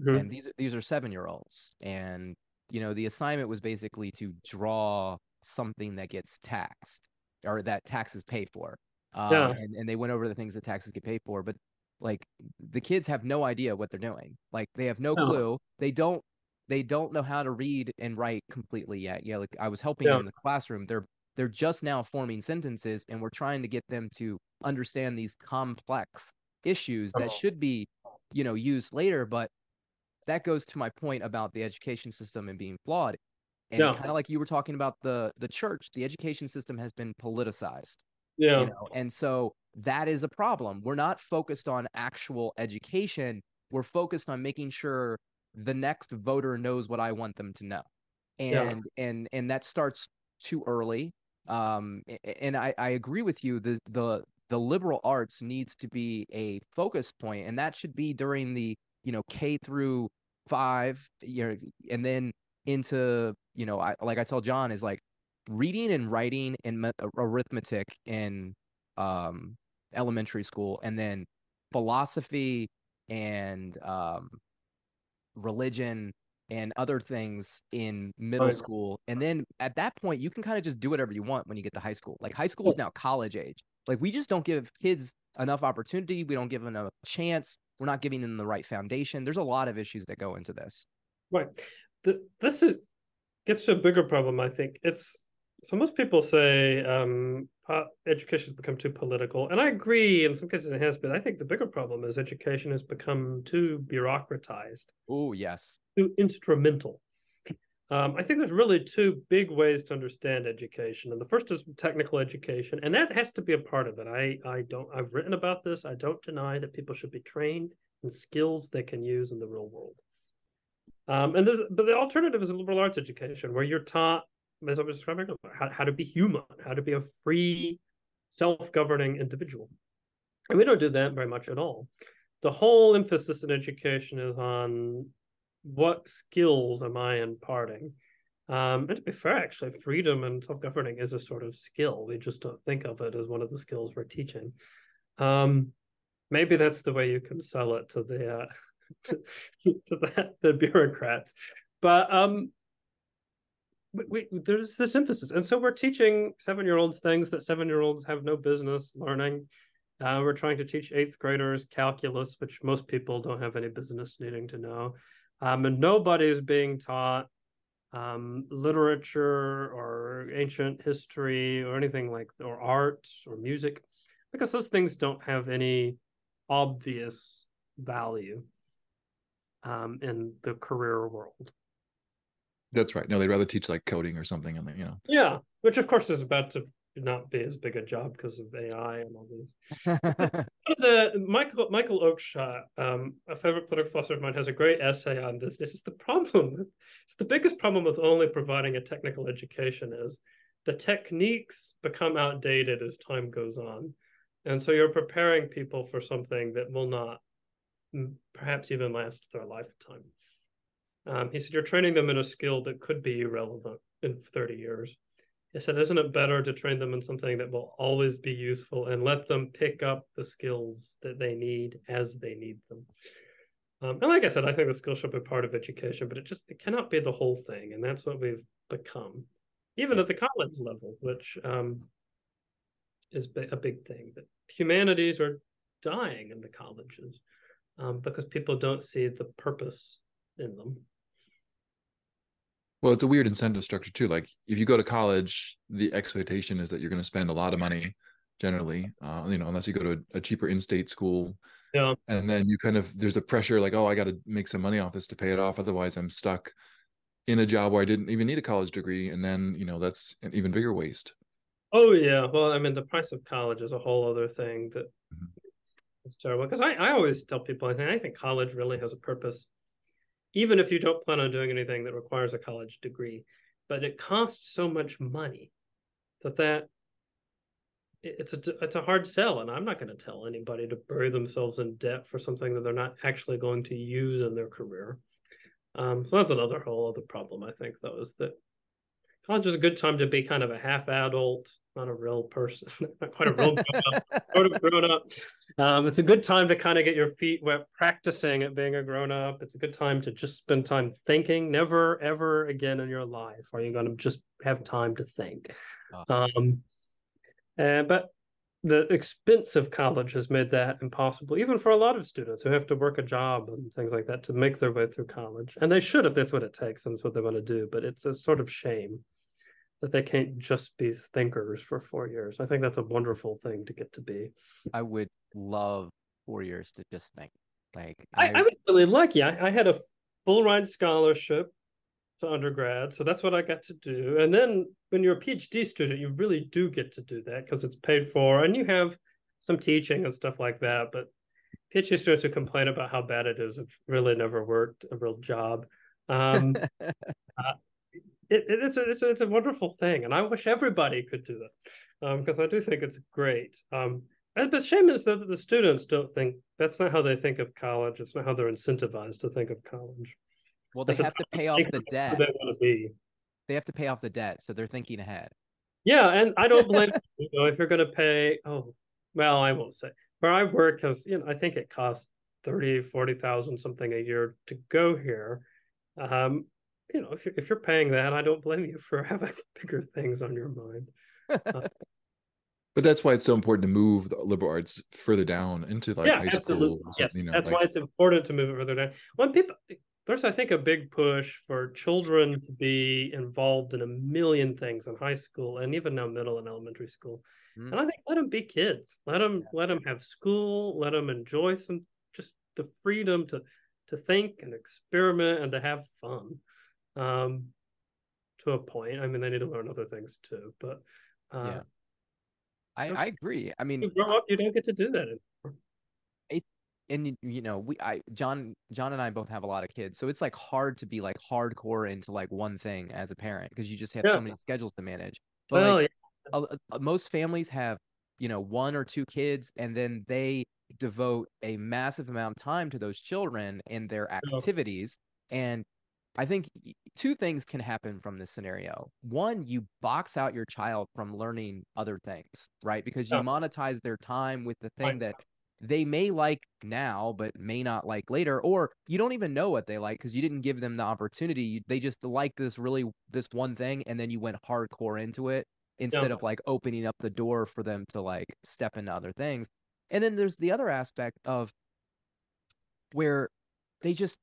Mm-hmm. And these, these are seven-year-olds. And, you know, the assignment was basically to draw something that gets taxed or that taxes pay for. Uh, yeah. and, and they went over the things that taxes get paid for. But, like, the kids have no idea what they're doing. Like, they have no oh. clue. They don't they don't know how to read and write completely yet. Yeah, you know, like, I was helping yeah. them in the classroom. They're They're just now forming sentences, and we're trying to get them to understand these complex issues that should be, you know, used later. But that goes to my point about the education system and being flawed. And yeah. kind of like you were talking about the the church, the education system has been politicized. Yeah. You know? And so that is a problem. We're not focused on actual education. We're focused on making sure the next voter knows what I want them to know. And yeah. and and that starts too early. Um, and I, I agree with you. The the the liberal arts needs to be a focus point, and that should be during the you know K through five, you know, and then into you know I, like I tell John is like reading and writing and arithmetic in um, elementary school, and then philosophy and um, religion and other things in middle oh, yeah. school. And then at that point, you can kind of just do whatever you want when you get to high school. Like high school is now college age. Like we just don't give kids enough opportunity. We don't give them a chance. We're not giving them the right foundation. There's a lot of issues that go into this. Right. The, this is gets to a bigger problem, I think. It's so most people say um, education has become too political. And I agree, in some cases it has been. I think the bigger problem is education has become too bureaucratized. Oh, yes. Too instrumental. Um, I think there's really two big ways to understand education. And the first is technical education. And that has to be a part of it. I, I don't, I've written about this. I don't deny that people should be trained in skills they can use in the real world. Um, and but the alternative is liberal arts education, where you're taught, as I was describing, how, how to be human, how to be a free, self-governing individual. And we don't do that very much at all. The whole emphasis in education is on what skills am I imparting? Um, and to be fair, actually, freedom and self-governing is a sort of skill. We just don't think of it as one of the skills we're teaching. Um, maybe that's the way you can sell it to the uh, to, to the, the bureaucrats. But um, we, we, there's this emphasis. And so we're teaching seven-year-olds things that seven-year-olds have no business learning. Uh, we're trying to teach eighth graders calculus, which most people don't have any business needing to know. Um, and nobody's being taught um, literature or ancient history or anything like, or art or music, because those things don't have any obvious value um, in the career world. That's right. No, they'd rather teach like coding or something. And you know, yeah, which of course is about to not be as big a job because of A I and all these. the Michael Michael Oakeshott, um, a favorite political philosopher of mine, has a great essay on this. This is the problem. It's the biggest problem with only providing a technical education is the techniques become outdated as time goes on. And so you're preparing people for something that will not perhaps even last their lifetime. Um, he said, you're training them in a skill that could be irrelevant in thirty years. He said, isn't it better to train them in something that will always be useful and let them pick up the skills that they need as they need them? Um, and like I said, I think the skill should be part of education, but it just it cannot be the whole thing. And that's what we've become, even at the college level, which um, is a big thing. But humanities are dying in the colleges um, because people don't see the purpose in them. Well, it's a weird incentive structure too. Like if you go to college, the expectation is that you're going to spend a lot of money generally, uh, you know, unless you go to a, a cheaper in-state school. Yeah. And then you kind of, there's a pressure like, oh, I got to make some money off this to pay it off. Otherwise I'm stuck in a job where I didn't even need a college degree. And then, you know, that's an even bigger waste. Oh yeah. Well, I mean, the price of college is a whole other thing that mm-hmm. is terrible. Because I, I always tell people, I think, I think college really has a purpose. Even if you don't plan on doing anything that requires a college degree, but it costs so much money that that it's a, it's a hard sell. And I'm not going to tell anybody to bury themselves in debt for something that they're not actually going to use in their career. Um, so that's another whole other problem, I think, though, is that college is a good time to be kind of a half adult, not a real person, not quite a real grown-up, sort of grown-up. Um, it's a good time to kind of get your feet wet practicing at being a grown-up. It's a good time to just spend time thinking. Never, ever again in your life are you going to just have time to think. Uh-huh. Um, and, but the expense of college has made that impossible, even for a lot of students who have to work a job and things like that to make their way through college. And they should if that's what it takes and that's what they want to do, but it's a sort of shame that they can't just be thinkers for four years. I think that's a wonderful thing to get to be. I would love four years to just think. Like I, I was really lucky. I, I had a full ride scholarship to undergrad, so that's what I got to do. And then when you're a PhD student, you really do get to do that because it's paid for, and you have some teaching and stuff like that. But PhD students who complain about how bad it is have really never worked a real job. Um, uh, It, it, it's, a, it's, a, it's a wonderful thing, and I wish everybody could do that because um, I do think it's great. Um, and the shame is that the students don't think that's not how they think of college. It's not how they're incentivized to think of college. Well, they that's have to pay off the debt. They, want to be. they have to pay off the debt, so they're thinking ahead. Yeah, and I don't blame you know, if you're going to pay. Oh, well, I won't say where I work because you know I think it costs thirty, forty thousand something a year to go here. Um, You know, if you're, if you're paying that, I don't blame you for having bigger things on your mind. Uh, but that's why it's so important to move the liberal arts further down into like yeah, high absolutely. school. Yes, you know, that's like... why it's important to move it further down. When people, there's, I think, a big push for children to be involved in a million things in high school and even now middle and elementary school. Mm. And I think let them be kids. Let them, yeah. let them have school. Let them enjoy some, just the freedom to, to think and experiment and to have fun. Um, to a point. I mean, they need to learn other things too. But uh, yeah, I, I agree. I mean, you grow up, you don't get to do that anymore. It, and you know, we, I, John, John, and I both have a lot of kids, so it's like hard to be like hardcore into like one thing as a parent because you just have yeah. so many schedules to manage. But well, like, yeah. a, a, most families have, you know, one or two kids, and then they devote a massive amount of time to those children and their activities yeah. and. I think two things can happen from this scenario. One, you box out your child from learning other things, right? Because you yeah. monetize their time with the thing right. that they may like now, but may not like later, or you don't even know what they like because you didn't give them the opportunity. You, they just like this really, this one thing, and then you went hardcore into it instead yeah. of like opening up the door for them to like step into other things. And then there's the other aspect of where they just,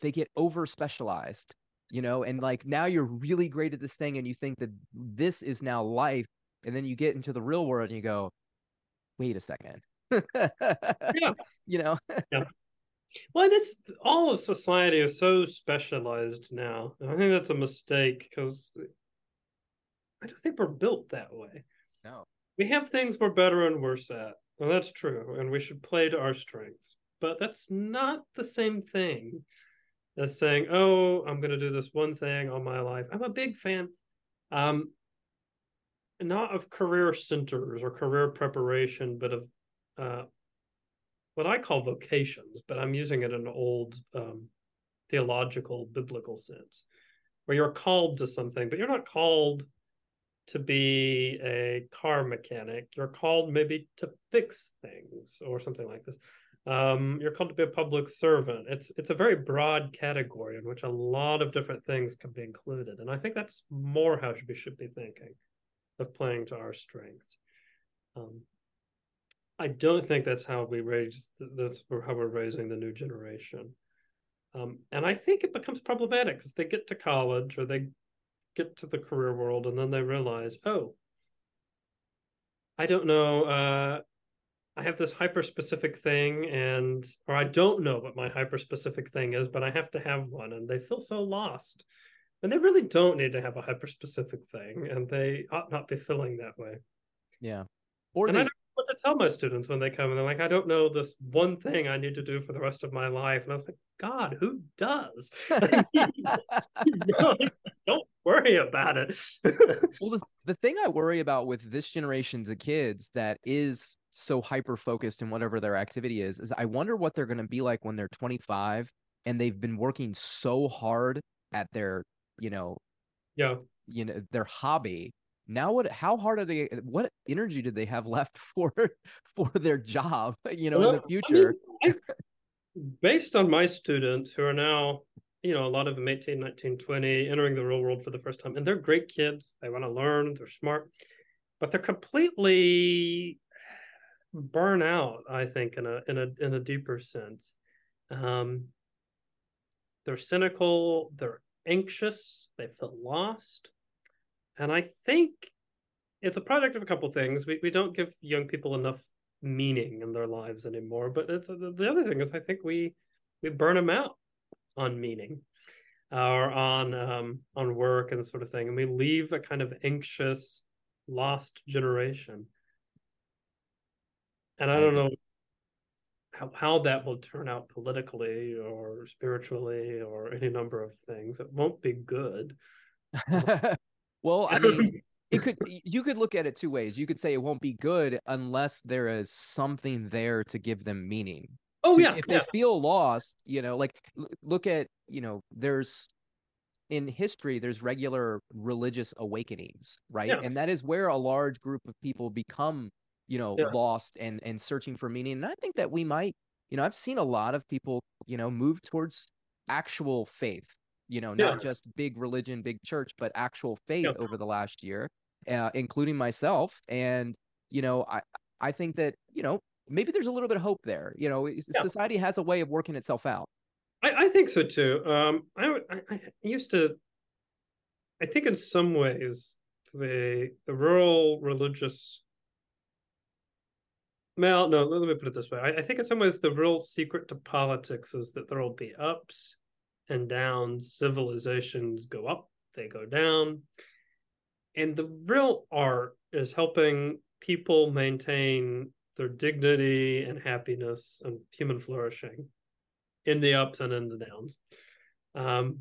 they get over specialized, you know, and like now you're really great at this thing and you think that this is now life. And then you get into the real world and you go, wait a second. Yeah. You know? Yeah. Well, that's, all of society is so specialized now. And I think that's a mistake because I don't think we're built that way. No. We have things we're better and worse at. Well, that's true. And we should play to our strengths. But that's not the same thing as saying, oh, I'm going to do this one thing all my life. I'm a big fan. Um, not of career centers or career preparation, but of uh, what I call vocations, but I'm using it in an old um, theological, biblical sense, where you're called to something, but you're not called to be a car mechanic. You're called maybe to fix things or something like this. Um, you're called to be a public servant. It's it's a very broad category in which a lot of different things can be included. And I think that's more how we should be thinking of playing to our strengths. Um, I don't think that's how we raise, that's how we're raising the new generation. Um, and I think it becomes problematic because they get to college or they get to the career world and then they realize, oh, I don't know, uh, I have this hyper-specific thing and, or I don't know what my hyper-specific thing is, but I have to have one. And they feel so lost. And they really don't need to have a hyper-specific thing. And they ought not be feeling that way. Yeah. Or and they... I don't know what to tell my students when they come. And they're like, I don't know this one thing I need to do for the rest of my life. And I was like, God, who does? don't, don't worry about it. Well, the, the thing I worry about with this generation's of kids that is so hyper-focused in whatever their activity is, is I wonder what they're going to be like when they're twenty-five and they've been working so hard at their, you know, yeah, you know, their hobby. Now, what, how hard are they, what energy do they have left for, for their job, you know, well, in the future? I mean, I, based on my students who are now, you know, a lot of them eighteen, nineteen, twenty, entering the real world for the first time, and they're great kids. They want to learn, they're smart, but they're completely burn out, I think, in a in a in a deeper sense. Um, they're cynical, they're anxious, they feel lost, and I think it's a product of a couple things. We we don't give young people enough meaning in their lives anymore. But it's, the other thing is, I think we we burn them out on meaning or on um, on work and this sort of thing, and we leave a kind of anxious, lost generation. And I don't know how, how that will turn out politically or spiritually or any number of things. It won't be good. Well, I mean, it could, you could look at it two ways. You could say it won't be good unless there is something there to give them meaning. Oh, so yeah. If yeah. they feel lost, you know, like look at, you know, there's in history, there's regular religious awakenings, right? Yeah. And that is where a large group of people become you know, yeah. lost and, and searching for meaning. And I think that we might, you know, I've seen a lot of people, you know, move towards actual faith, you know, yeah. not just big religion, big church, but actual faith yeah. over the last year, uh, including myself. And, you know, I, I think that, you know, maybe there's a little bit of hope there. You know, yeah. society has a way of working itself out. I, I think so too. Um, I, I used to, I think in some ways, the, the rural religious Well, no, let me put it this way. I, I think in some ways the real secret to politics is that there will be ups and downs. Civilizations go up, they go down. And the real art is helping people maintain their dignity and happiness and human flourishing in the ups and in the downs. Um,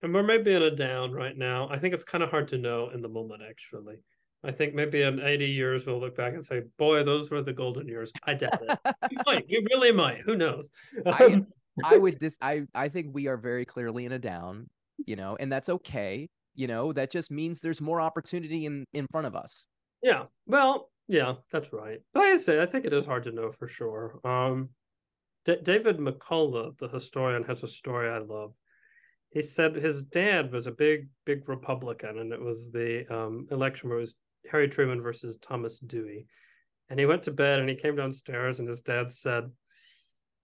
and we're maybe in a down right now. I think it's kind of hard to know in the moment, actually. I think maybe in eighty years, we'll look back and say, boy, those were the golden years. I doubt it. You might. You really might. Who knows? I, I would. Dis- I, I think we are very clearly in a down, you know, and that's okay. You know, that just means there's more opportunity in, in front of us. Yeah. Well, yeah, that's right. But like I say, I think it is hard to know for sure. Um, D- David McCullough, the historian, has a story I love. He said his dad was a big, big Republican, and it was the um, election where it was Harry Truman versus Thomas Dewey. And he went to bed and he came downstairs and his dad said,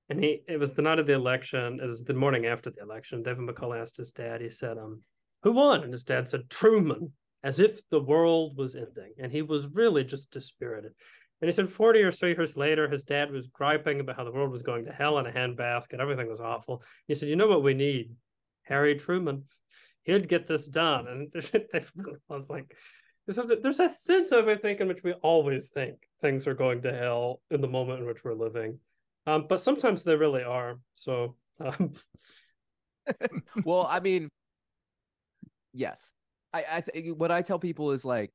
and he, it was the night of the election, it was the morning after the election, David McCullough asked his dad, he said, um, who won? And his dad said, Truman, as if the world was ending. And he was really just dispirited. And he said forty or so years later, his dad was griping about how the world was going to hell in a handbasket, everything was awful. He said, you know what we need? Harry Truman. He'd get this done. And I was like, there's a sense of, I think, in which we always think things are going to hell in the moment in which we're living. Um, but sometimes they really are. So, um. Well, I mean, yes. I, I th- what I tell people is like,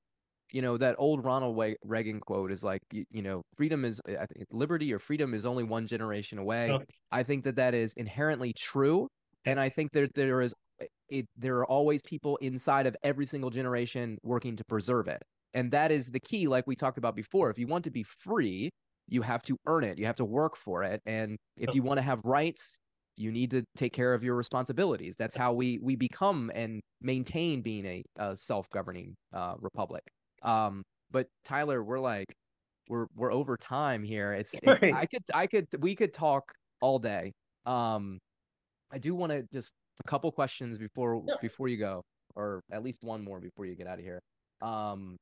you know, that old Ronald Reagan quote is like, you, you know, freedom is, I think, liberty or freedom is only one generation away. Oh. I think that that is inherently true. And I think that there is, it, there are always people inside of every single generation working to preserve it. And that is the key, like we talked about before. If you want to be free, you have to earn it. You have to work for it. And if you want to have rights, you need to take care of your responsibilities. That's how we we become and maintain being a, a self-governing uh, republic. Um, but Tyler, we're like, we're we're over time here. It's right. it, I could I could we could talk all day. Um, I do want to just a couple questions before yeah. before you go, or at least one more before you get out of here. Um,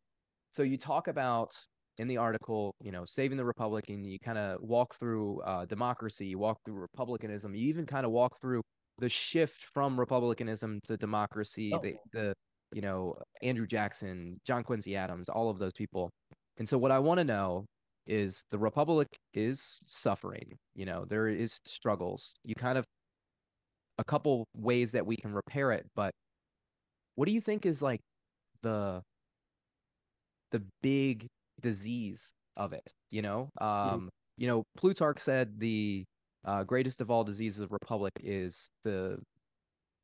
so you talk about in the article, you know, saving the republic, and you kind of walk through uh, democracy, you walk through republicanism, you even kind of walk through the shift from republicanism to democracy. Oh. The, the you know, Andrew Jackson, John Quincy Adams, all of those people. And so what I want to know is the republic is suffering. You know, there is struggles. You kind of a couple ways that we can repair it, but what do you think is like the the big disease of it? You know, um, mm-hmm. you know, Plutarch said the uh, greatest of all diseases of republic is the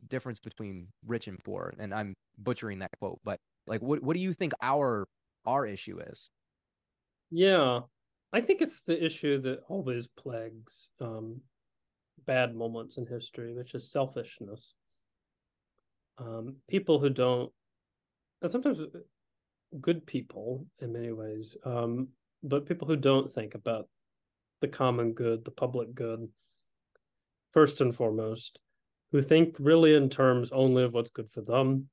difference between rich and poor, and I'm butchering that quote, but like, what what do you think our our issue is? Yeah, I think it's the issue that always plagues um, bad moments in history, which is selfishness. Um, people who don't, and sometimes good people in many ways, um, but people who don't think about the common good, the public good, first and foremost, who think really in terms only of what's good for them,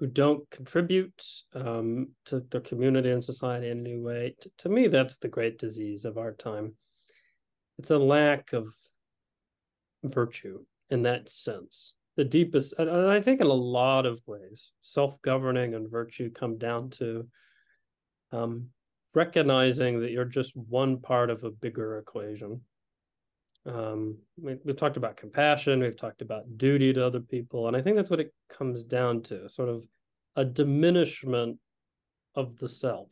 who don't contribute um, to their community and society in any way. T- to me, that's the great disease of our time. It's a lack of virtue in that sense. The deepest, and I think in a lot of ways, self-governing and virtue come down to um, recognizing that you're just one part of a bigger equation. Um, we, we've talked about compassion, we've talked about duty to other people, and I think that's what it comes down to, sort of a diminishment of the self.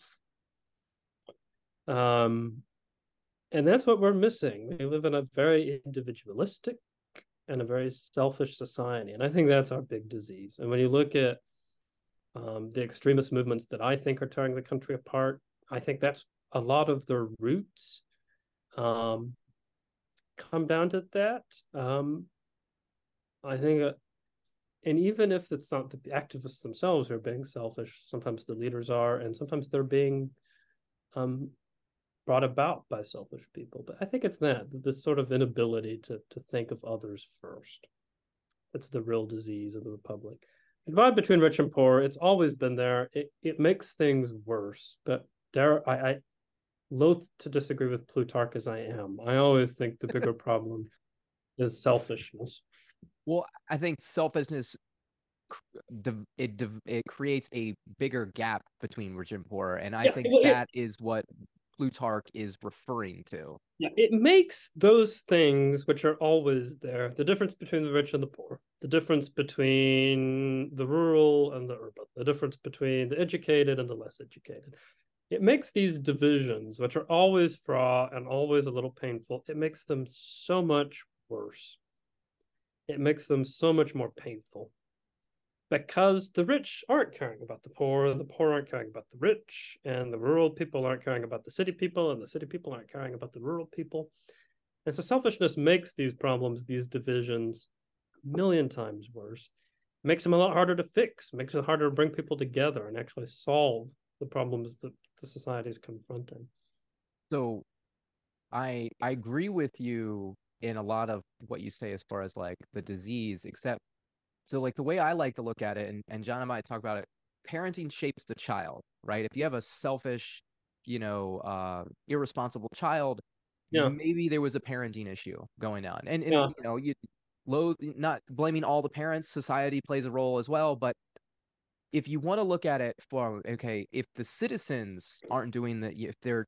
Um, and that's what we're missing. We live in a very individualistic and a very selfish society. And I think that's our big disease. And when you look at um, the extremist movements that I think are tearing the country apart, I think that's a lot of their roots um, come down to that. Um, I think, uh, and even if it's not the activists themselves who are being selfish, sometimes the leaders are, and sometimes they're being um, brought about by selfish people. But I think it's that, this sort of inability to to think of others first. That's the real disease of the republic. The divide between rich and poor, it's always been there. It it makes things worse. But there, I, I loathe to disagree with Plutarch as I am. I always think the bigger problem is selfishness. Well, I think selfishness, it, it creates a bigger gap between rich and poor. And I yeah, think well, that yeah. is what Plutarch is referring to. Yeah, it makes those things which are always there, the difference between the rich and the poor, the difference between the rural and the urban, the difference between the educated and the less educated. It makes these divisions, which are always fraught and always a little painful, it makes them so much worse. It makes them so much more painful because the rich aren't caring about the poor, and the poor aren't caring about the rich, and the rural people aren't caring about the city people, and the city people aren't caring about the rural people. And so selfishness makes these problems, these divisions, a million times worse. It makes them a lot harder to fix, it makes it harder to bring people together and actually solve the problems that the society is confronting. So I I agree with you in a lot of what you say as far as like the disease, except so like the way I like to look at it, and, and John and I talk about it, parenting shapes the child, right? If you have a selfish, you know, uh, irresponsible child, yeah. maybe there was a parenting issue going on. And, and yeah. you know, you loathe, not blaming all the parents, society plays a role as well. But if you want to look at it for, okay, if the citizens aren't doing that, if they're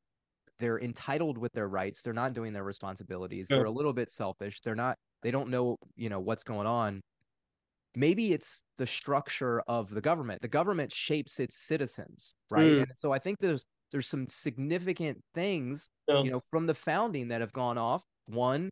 they're entitled with their rights, they're not doing their responsibilities, yeah. they're a little bit selfish, they're not, they don't know, you know, what's going on. Maybe it's the structure of the government. The government shapes its citizens, right? Mm. And so I think there's there's some significant things, yeah. you know, from the founding that have gone off. One,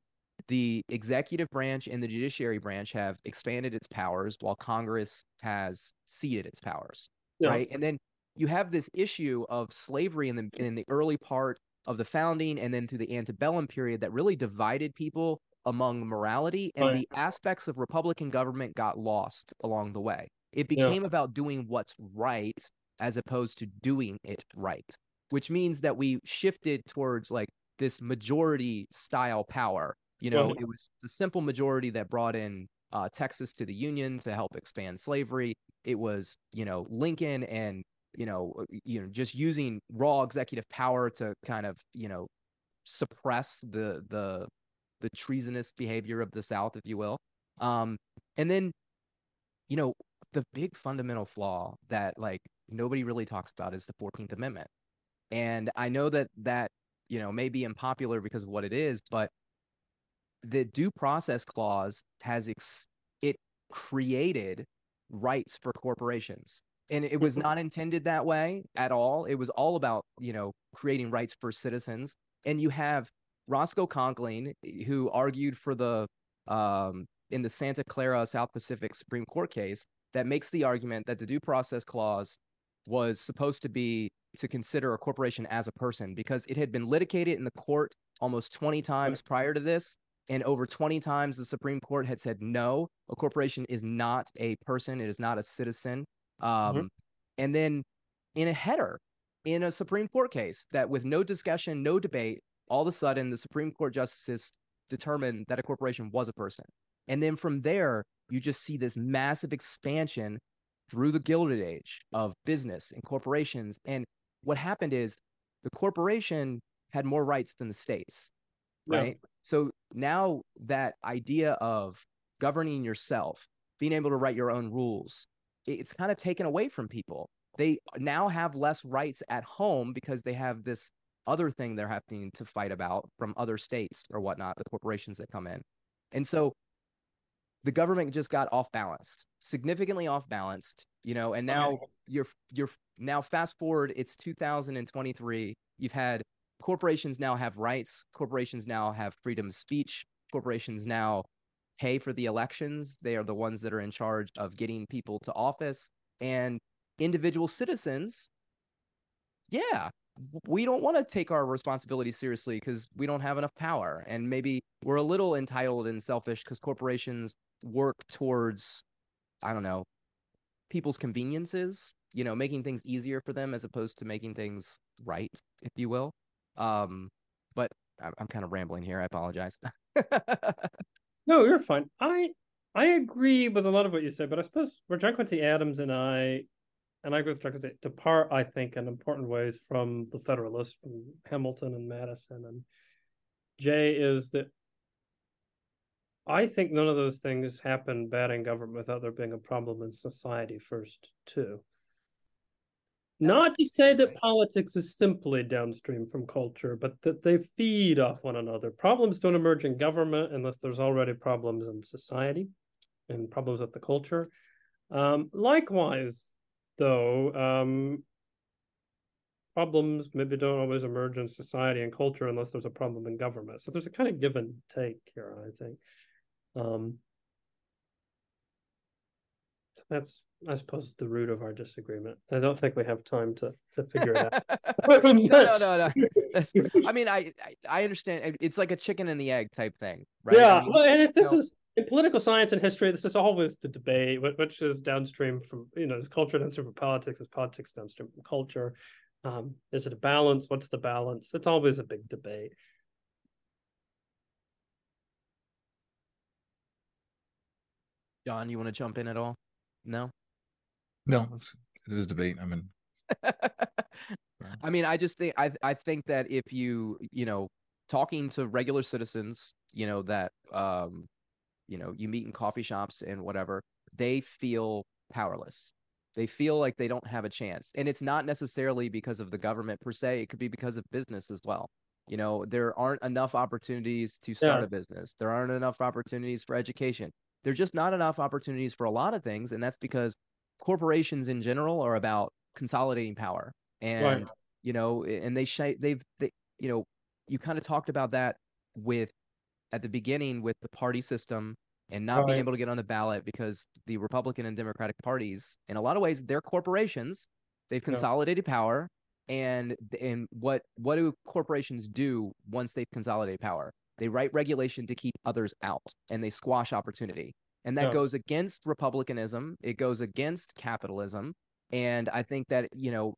the executive branch and the judiciary branch have expanded its powers while Congress has ceded its powers, yeah. right? And then you have this issue of slavery in the in the early part of the founding and then through the antebellum period that really divided people among morality, and right. the aspects of Republican government got lost along the way. It became yeah. about doing what's right as opposed to doing it right, which means that we shifted towards like this majority style power. You know, right. it was the simple majority that brought in uh, Texas to the Union to help expand slavery. It was, you know, Lincoln and, you know, you know, just using raw executive power to kind of, you know, suppress the the the treasonous behavior of the South, if you will. Um, and then, you know, the big fundamental flaw that like nobody really talks about is the fourteenth amendment. And I know that that, you know, may be unpopular because of what it is, but the Due Process Clause has ex- it created rights for corporations. And it was not intended that way at all. It was all about, you know, creating rights for citizens. And you have Roscoe Conkling, who argued for the um, in the Santa Clara South Pacific Supreme Court case, that makes the argument that the Due Process Clause was supposed to be to consider a corporation as a person because it had been litigated in the court almost twenty times prior to this. And over twenty times, the Supreme Court had said, no, a corporation is not a person. It is not a citizen. Um, mm-hmm. And then in a header in a Supreme Court case that with no discussion, no debate, all of a sudden, the Supreme Court justices determined that a corporation was a person. And then from there, you just see this massive expansion through the Gilded Age of business and corporations. And what happened is the corporation had more rights than the states, right? Yeah. So now that idea of governing yourself, being able to write your own rules, it's kind of taken away from people. They now have less rights at home because they have this other thing they're having to fight about from other states or whatnot, the corporations that come in. And so the government just got off balanced, significantly off balanced, you know, and now okay. you're, you're now fast forward, it's two thousand twenty-three. You've had corporations now have rights. Corporations now have freedom of speech. Corporations now pay for the elections. They are the ones that are in charge of getting people to office, and individual citizens. Yeah. We don't want to take our responsibility seriously because we don't have enough power. And maybe we're a little entitled and selfish because corporations work towards, I don't know, people's conveniences, you know, making things easier for them as opposed to making things right, if you will. Um, but I'm, I'm kind of rambling here. I apologize. No, you're fine. I I agree with a lot of what you said, but I suppose where John Quincy Adams and I And I agree with John Quincy, depart, I think, in important ways from the Federalists, from Hamilton and Madison. And Jay is that I think none of those things happen bad in government without there being a problem in society first, too. Not to say that politics is simply downstream from culture, but that they feed off one another. Problems don't emerge in government unless there's already problems in society and problems with the culture. Um, likewise, Though um, problems maybe don't always emerge in society and culture unless there's a problem in government. So there's a kind of give and take here, I think. Um, so that's, I suppose, the root of our disagreement. I don't think we have time to to figure it out. no, no, no, no. That's, I mean, I, I I understand. It's like a chicken and the egg type thing, right? Yeah, I mean, well, and it's, this know. is in political science and history, this is always the debate, which is downstream from, you know, is culture downstream from politics, is politics downstream from culture? Um, is it a balance? What's the balance? It's always a big debate. John, you want to jump in at all? No? No, it's, it is debate. I mean, I mean, I just think, I, I think that if you, you know, talking to regular citizens, you know, that, um, you know, you meet in coffee shops and whatever, they feel powerless. They feel like they don't have a chance. And it's not necessarily because of the government per se. It could be because of business as well. You know, there aren't enough opportunities to start yeah. a business. There aren't enough opportunities for education. There's just not enough opportunities for a lot of things. And that's because corporations in general are about consolidating power. And, right. you know, and they shape, they've, they, you know, you kind of talked about that with at the beginning with the party system and not right. being able to get on the ballot because the Republican and Democratic parties, in a lot of ways, they're corporations. They've consolidated yeah. power. And and what what do corporations do once they've consolidated power? They write regulation to keep others out, and they squash opportunity. And that yeah. goes against republicanism. It goes against capitalism. And I think that, you know,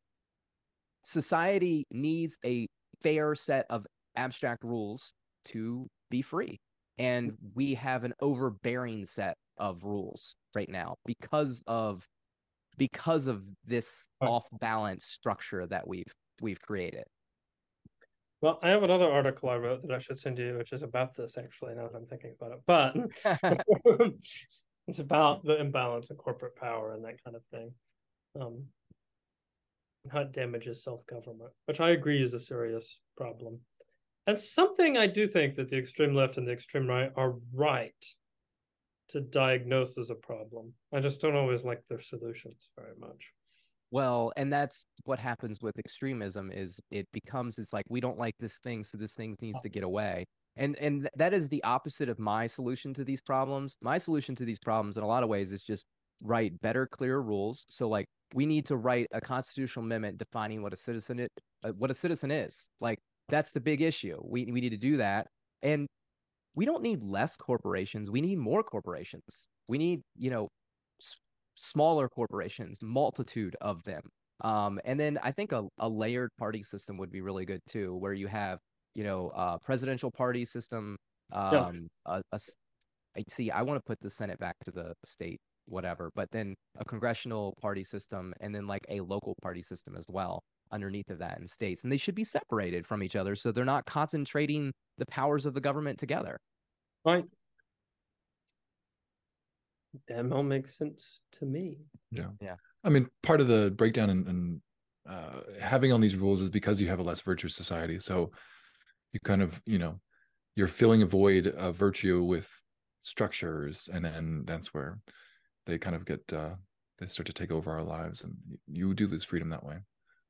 society needs a fair set of abstract rules to be free. And we have an overbearing set of rules right now because of because of this right. off-balance structure that we've we've created. Well, I have another article I wrote that I should send you, which is about this, actually, now that I'm thinking about it. But it's about the imbalance of corporate power and that kind of thing. Um, and how it damages self-government, which I agree is a serious problem. And something I do think that the extreme left and the extreme right are right to diagnose as a problem. I just don't always like their solutions very much. Well, and that's what happens with extremism is it becomes, it's like, we don't like this thing, so this thing needs to get away. And and that is the opposite of my solution to these problems. My solution to these problems in a lot of ways is just write better, clearer rules. So like we need to write a constitutional amendment defining what a citizen it, uh, what a citizen is. Like that's the big issue. We we need to do that. And we don't need less corporations. We need more corporations. We need, you know, smaller corporations, multitude of them. Um, and then I think a, a layered party system would be really good too, where you have, you know, uh presidential party system. Um, yeah. a, a, see, I want to put the Senate back to the state, whatever, but then a congressional party system and then like a local party system as well underneath of that in states. And they should be separated from each other so they're not concentrating the powers of the government together. Right. That all makes sense to me. Yeah. Yeah. I mean, part of the breakdown in, in uh, having on these rules is because you have a less virtuous society. So you kind of, you know, you're filling a void of virtue with structures. And then that's where they kind of get, uh, they start to take over our lives. And you do lose freedom that way.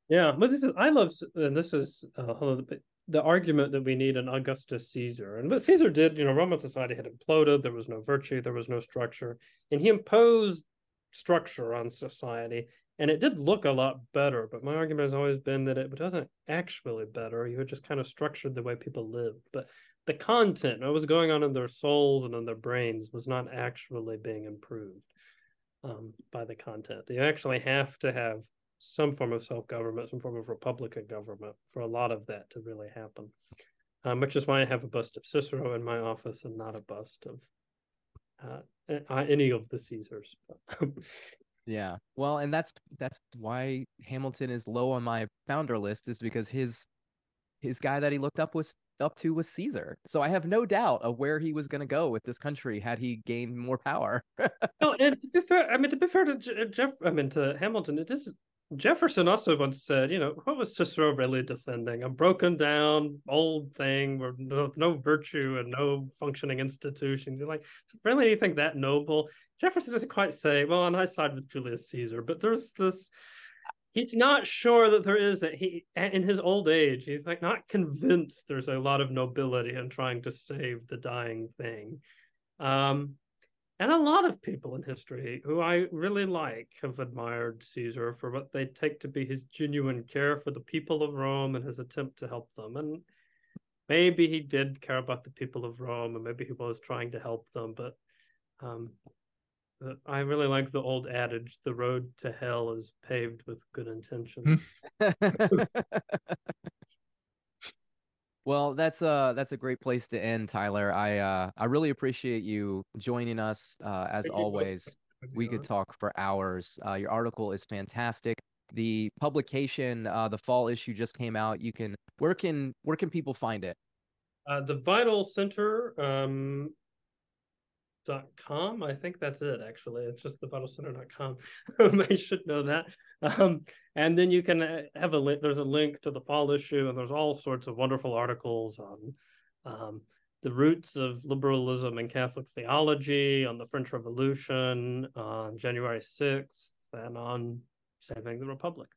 Yeah. But this is, I love, and this is a whole bit. The argument that we need an Augustus Caesar. And what Caesar did, you know, Roman society had imploded. There was no virtue. There was no structure. And he imposed structure on society. And it did look a lot better. But my argument has always been that it wasn't actually better. You had just kind of structured the way people lived. But the content, what was going on in their souls and in their brains, was not actually being improved um, by the content. You actually have to have some form of self-government, some form of Republican government for a lot of that to really happen, um, which is why I have a bust of Cicero in my office and not a bust of uh, any of the Caesars. Yeah, well, and that's that's why Hamilton is low on my founder list, is because his his guy that he looked up was up to was Caesar. So I have no doubt of where he was going to go with this country had he gained more power. No, and to be fair, I mean to be fair to Jeff, I mean to Hamilton, it is. Jefferson also once said, you know, what was Cicero really defending? A broken down old thing with no, no virtue and no functioning institutions. You're like, really anything that noble? Jefferson doesn't quite say, well, and I side with Julius Caesar, but there's this, he's not sure that there is, a, he, in his old age, he's like not convinced there's a lot of nobility in trying to save the dying thing. Um, And a lot of people in history who I really like have admired Caesar for what they take to be his genuine care for the people of Rome and his attempt to help them. And maybe he did care about the people of Rome, and maybe he was trying to help them, but Um, the, I really like the old adage, the road to hell is paved with good intentions. Well, that's uh that's a great place to end, Tyler. I uh I really appreciate you joining us uh, as always. We could talk for hours. Uh, your article is fantastic. The publication, uh, the fall issue just came out. You can where can where can people find it? Uh, the Vital Center um, dot com. I think that's it. Actually, it's just the Vital Center dot com. I should know that. Um, and then you can have a link. There's a link to the fall issue, and there's all sorts of wonderful articles on um, the roots of liberalism and Catholic theology, on the French Revolution, on January sixth, and on saving the Republic.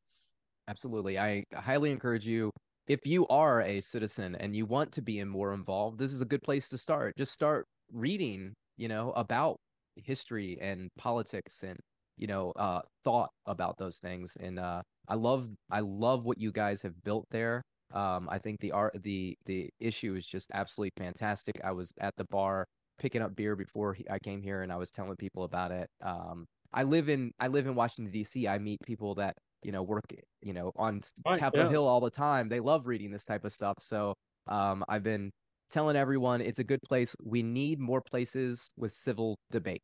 Absolutely. I highly encourage you, if you are a citizen and you want to be more involved, this is a good place to start. Just start reading, you know, about history and politics and, you know, uh, thought about those things. And uh, I love, I love what you guys have built there. Um, I think the art, the the issue is just absolutely fantastic. I was at the bar picking up beer before I came here, and I was telling people about it. Um, I live in I live in Washington D C. I meet people that you know work you know on right, Capitol yeah. Hill all the time. They love reading this type of stuff. So um, I've been telling everyone it's a good place. We need more places with civil debate.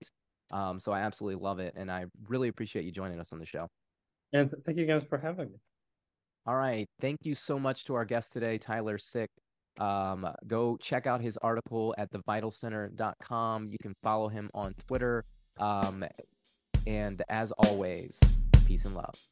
Um, so I absolutely love it, and I really appreciate you joining us on the show. And thank you guys for having me. All right. Thank you so much to our guest today, Tyler Syck. Um, go check out his article at the vital center dot com. You can follow him on Twitter. Um, and as always, peace and love.